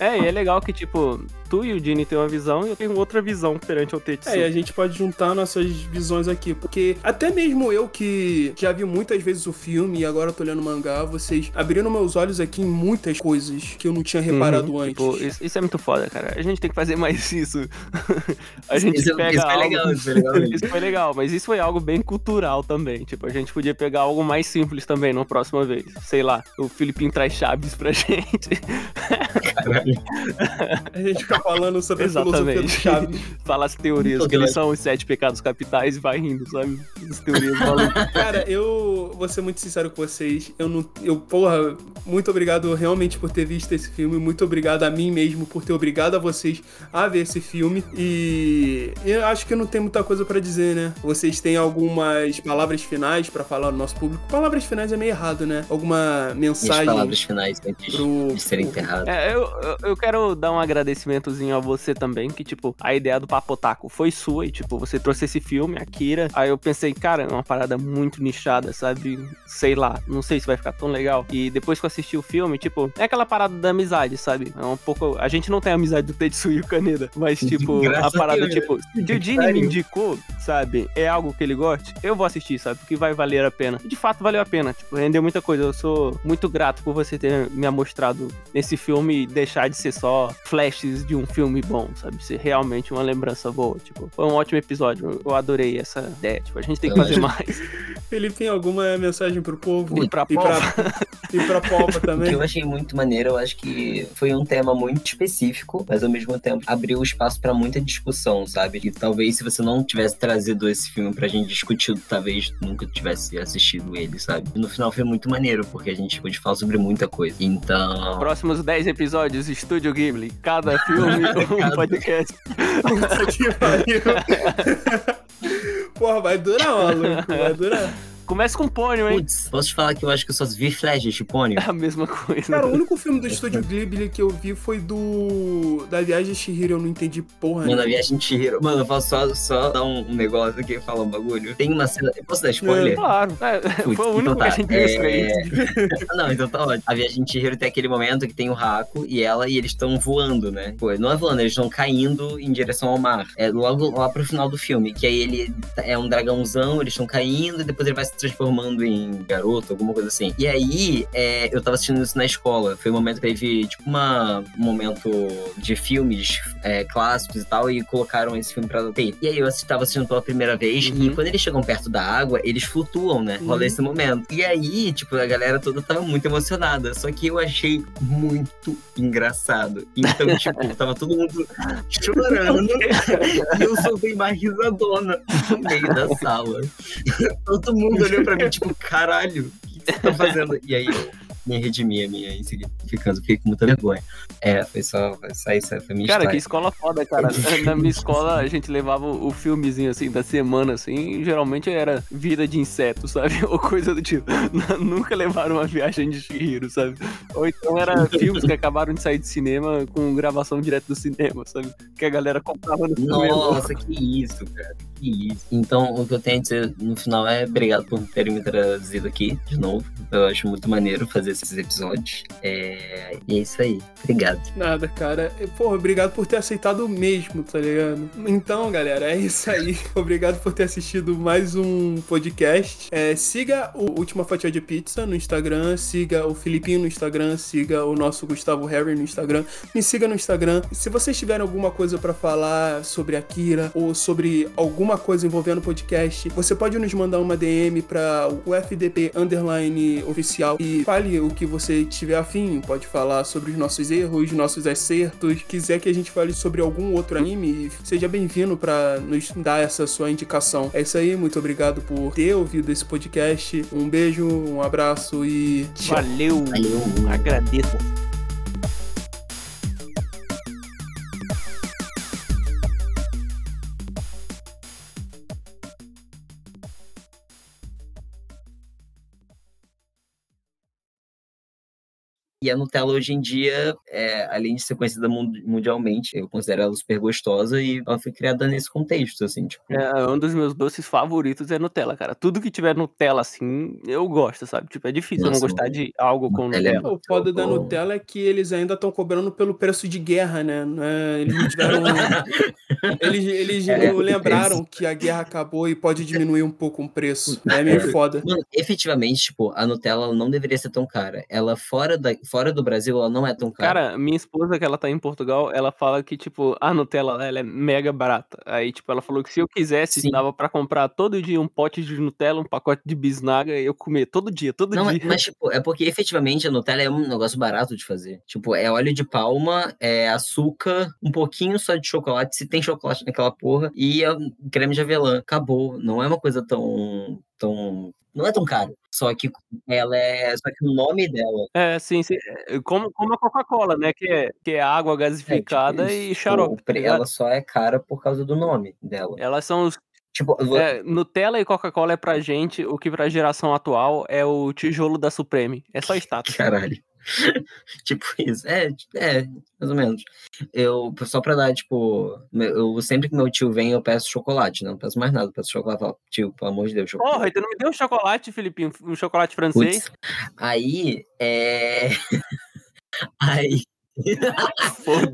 É, e é legal que, tipo, tu e o Dini tem uma visão e eu tenho outra visão perante o Tetsuo. É, e a gente pode juntar nossas visões aqui, porque até mesmo eu que já vi muitas vezes o filme e agora eu tô olhando o mangá, vocês abriram meus olhos aqui em muitas coisas que eu não tinha reparado uhum, antes. Tipo, isso, isso é muito foda, cara. A gente tem que fazer mais isso. A gente isso, pega isso foi algo... legal, isso foi legal. Isso foi legal, mas isso foi algo bem cultural também. Tipo, a gente podia pegar algo mais simples também na próxima vez. Sei lá, o Felipinho traz Chaves pra gente. Caralho. A gente fica falando sobre a filosofia do Chaves. Fala as teorias, que eles são os sete pecados capitais e vai rindo, sabe? As teorias malucas. Cara, eu vou ser muito sincero com vocês. Eu não... Eu, porra, muito obrigado realmente por ter visto esse filme. Muito obrigado a mim mesmo por ter obrigado a vocês a ver esse filme. E eu acho que eu não tenho muita coisa pra dizer, né? Vocês têm algumas palavras finais pra falar no nosso público? Palavras finais é meio errado, né? Alguma mensagem... Minhas palavras finais antes pro... de serem enterradas. É, eu, eu quero dar um agradecimentozinho a você também, que, tipo, a ideia do Papo Otaku foi sua e, tipo, você trouxe esse filme, Akira. Aí eu pensei, cara, é uma parada muito nichada, sabe? Sei lá, não sei se vai ficar tão legal. E depois que eu assisti o filme, tipo, é aquela parada da amizade, sabe? É um pouco... A gente não tem a amizade do Tetsuo e o Kaneda, mas, tipo, a parada, tipo, que o Dini me indicou, sabe? É algo que ele goste, eu vou assistir, sabe? Porque vai valer a pena. E, de fato, valeu a pena. Tipo, rendeu muita coisa. Eu sou muito grato por você ter me mostrado esse filme e deixar de ser só flashes de um filme bom, sabe? Ser realmente uma lembrança boa. Tipo, foi um ótimo episódio. Eu adorei essa ideia. Tipo, a gente tem que fazer mais. Felipe, tem alguma mensagem pro povo? E pra polpa. E pra polpa também. O que eu achei muito maneiro, eu acho que foi um tema muito específico, mas ao mesmo tempo abriu espaço pra muita discussão, sabe? E talvez se você não tivesse trazido esse filme pra gente discutir, talvez nunca tivesse assistido ele, sabe? E no final foi muito maneiro, porque a gente pôde falar sobre muita coisa. Então... Próximos dez episódios, Estúdio Ghibli. Cada filme, um Cada... podcast. Nossa, que pariu. Porra, vai durar, maluco. Vai durar. Começa com Pônio, hein? Putz, posso te falar que eu acho que eu só vi flashes de Pônio? É a mesma coisa. Cara, o único filme do Estúdio Ghibli que eu vi foi do... Da Viagem de Chihiro, eu não entendi porra. Mano, né? A Viagem de Chihiro... Mano, eu posso só, só dar um negócio aqui e falar um bagulho. Tem uma cena... Eu posso dar spoiler? É, claro. É, Putz, foi o único então tá. que a gente viu isso aí. Não, então tá ótimo. A Viagem de Chihiro tem aquele momento que tem o Haku e ela e eles estão voando, né? Pô, não é voando, eles estão caindo em direção ao mar. É logo lá pro final do filme, que aí ele é um dragãozão, eles estão caindo e depois ele vai se transformando em garoto, alguma coisa assim. E aí, é, eu tava assistindo isso na escola. Foi um momento que teve, tipo, uma, um momento de filmes é, clássicos e tal, e colocaram esse filme pra ter. E aí, eu assisti, tava assistindo pela primeira vez, uhum. E quando eles chegam perto da água, eles flutuam, né? Uhum. Rola esse momento. E aí, tipo, a galera toda tava muito emocionada, só que eu achei muito engraçado. Então, tipo, tava todo mundo chorando, e eu soltei uma risadona no meio da sala. Todo mundo olhou pra mim, tipo, caralho, o que você tá fazendo? E aí, eu me redimi a minha insignificância, fiquei com muita vergonha. É, foi só, foi isso, foi minha cara, história. Cara, que escola foda, cara. Na minha escola, a gente levava o filmezinho, assim, da semana, assim, e geralmente era vida de inseto, sabe? Ou coisa do tipo. Nunca levaram uma Viagem de Chihiro, sabe? Ou então era filmes que acabaram de sair de cinema com gravação direto do cinema, sabe? Que a galera comprava no cinema. Nossa, que isso, cara. Isso. Então, o que eu tenho a dizer no final é obrigado por terem me trazido aqui de novo. Eu acho muito maneiro fazer esses episódios. É, e é isso aí. Obrigado. Nada, cara. Porra, obrigado por ter aceitado mesmo, tá ligado? Então, galera, é isso aí. Obrigado por ter assistido mais um podcast. É, siga o Última Fatia de Pizza no Instagram, siga o Felipinho no Instagram, siga o nosso Gustavo Harry no Instagram. Me siga no Instagram. Se vocês tiverem alguma coisa pra falar sobre Akira ou sobre alguma coisa envolvendo o podcast, você pode nos mandar uma D M para o U F D P underline oficial e fale o que você tiver afim, pode falar sobre os nossos erros, nossos acertos, quiser que a gente fale sobre algum outro anime, seja bem-vindo para nos dar essa sua indicação. É isso aí, muito obrigado por ter ouvido esse podcast, um beijo, um abraço e tchau. Valeu, valeu, agradeço. E a Nutella hoje em dia, é, além de ser conhecida mundialmente, eu considero ela super gostosa e ela foi criada nesse contexto, assim, tipo... É, um dos meus doces favoritos é Nutella, cara. Tudo que tiver Nutella, assim, eu gosto, sabe? Tipo, é difícil Nossa, eu não gostar de algo com Nutella. Nutella. O foda da Nutella é que eles ainda estão cobrando pelo preço de guerra, né? Eles não tiveram... eles eles é, lembraram que a guerra acabou e pode diminuir um pouco o preço. É meio foda. Mano, efetivamente, tipo, a Nutella não deveria ser tão cara. Ela, fora da... Fora do Brasil, ela não é tão cara. Cara, minha esposa, que ela tá em Portugal, ela fala que, tipo, a Nutella, ela é mega barata. Aí, tipo, ela falou que se eu quisesse, Sim. dava pra comprar todo dia um pote de Nutella, um pacote de bisnaga, e eu comer todo dia, todo não, dia. Mas, mas, tipo, é porque, efetivamente, a Nutella é um negócio barato de fazer. Tipo, é óleo de palma, é açúcar, um pouquinho só de chocolate, se tem chocolate naquela porra, e é um creme de avelã. Acabou. Não é uma coisa tão... tão... Não é tão caro, só que ela é. Só que o nome dela. É, sim, sim. Como, como a Coca-Cola, né? Que é, que é água gasificada é, tipo, e xarope. Tá ela só é cara por causa do nome dela. Elas são os. Tipo, vou... é, Nutella e Coca-Cola é pra gente, o que pra geração atual é o tijolo da Supreme. É só status. Caralho. Tipo isso, é, é, mais ou menos. Eu, só pra dar, tipo, eu, sempre que meu tio vem, eu peço chocolate, né? Não peço mais nada, eu peço chocolate. Falo, tio, pelo amor de Deus, chocolate. Porra, tu não me deu um chocolate, Felipinho, um chocolate francês. Puts. Aí, é. Aí. Foda.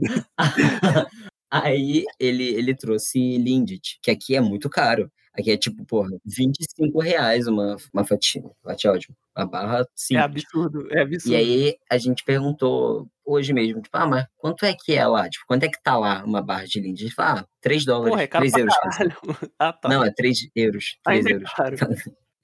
Aí ele, ele trouxe Lindt, que aqui é muito caro. Aqui é tipo, porra, vinte e cinco reais uma, uma fatia, fatia ótima, uma barra cinco. É absurdo, é absurdo. E aí a gente perguntou hoje mesmo, tipo, ah, mas quanto é que é lá? Tipo, quanto é que tá lá uma barra de Lindt? A gente fala, ah, três dólares, porra, é caro três euros. Assim. Ah, tá. Não, é três euros. três Ainda euros. É caro.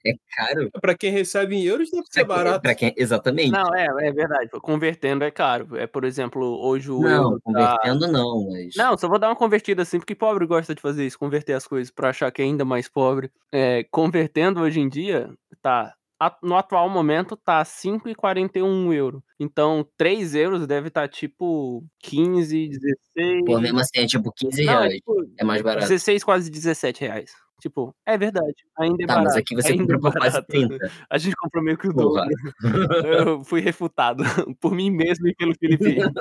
É caro. Pra quem recebe em euros, deve ser barato. Pra quem... Exatamente. Não, é, é verdade. Convertendo é caro. É, por exemplo, hoje o... Não, tá... convertendo não, mas... Não, só vou dar uma convertida assim, porque pobre gosta de fazer isso, converter as coisas pra achar que é ainda mais pobre. É, convertendo hoje em dia, tá... No atual momento tá cinco e quarenta e um euro. Então três euros deve estar tá, tipo quinze, dezesseis. Pô, mesmo assim é tipo quinze reais. Não, é, tipo, é mais barato. dezesseis, quase dezessete reais. Tipo, é verdade. Ainda é tá, barato. Mas aqui você ainda comprou é quase trinta. A gente comprou meio que o dobro. Eu fui refutado por mim mesmo e pelo Felipinho.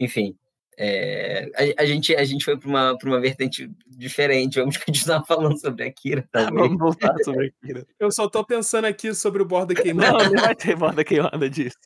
Enfim. É, a, a, gente, a gente foi para uma, uma vertente diferente. Vamos continuar falando sobre Akira também. Ah, vamos voltar sobre Akira. Eu só tô pensando aqui sobre o borda queimada. Não, não vai ter borda queimada disso.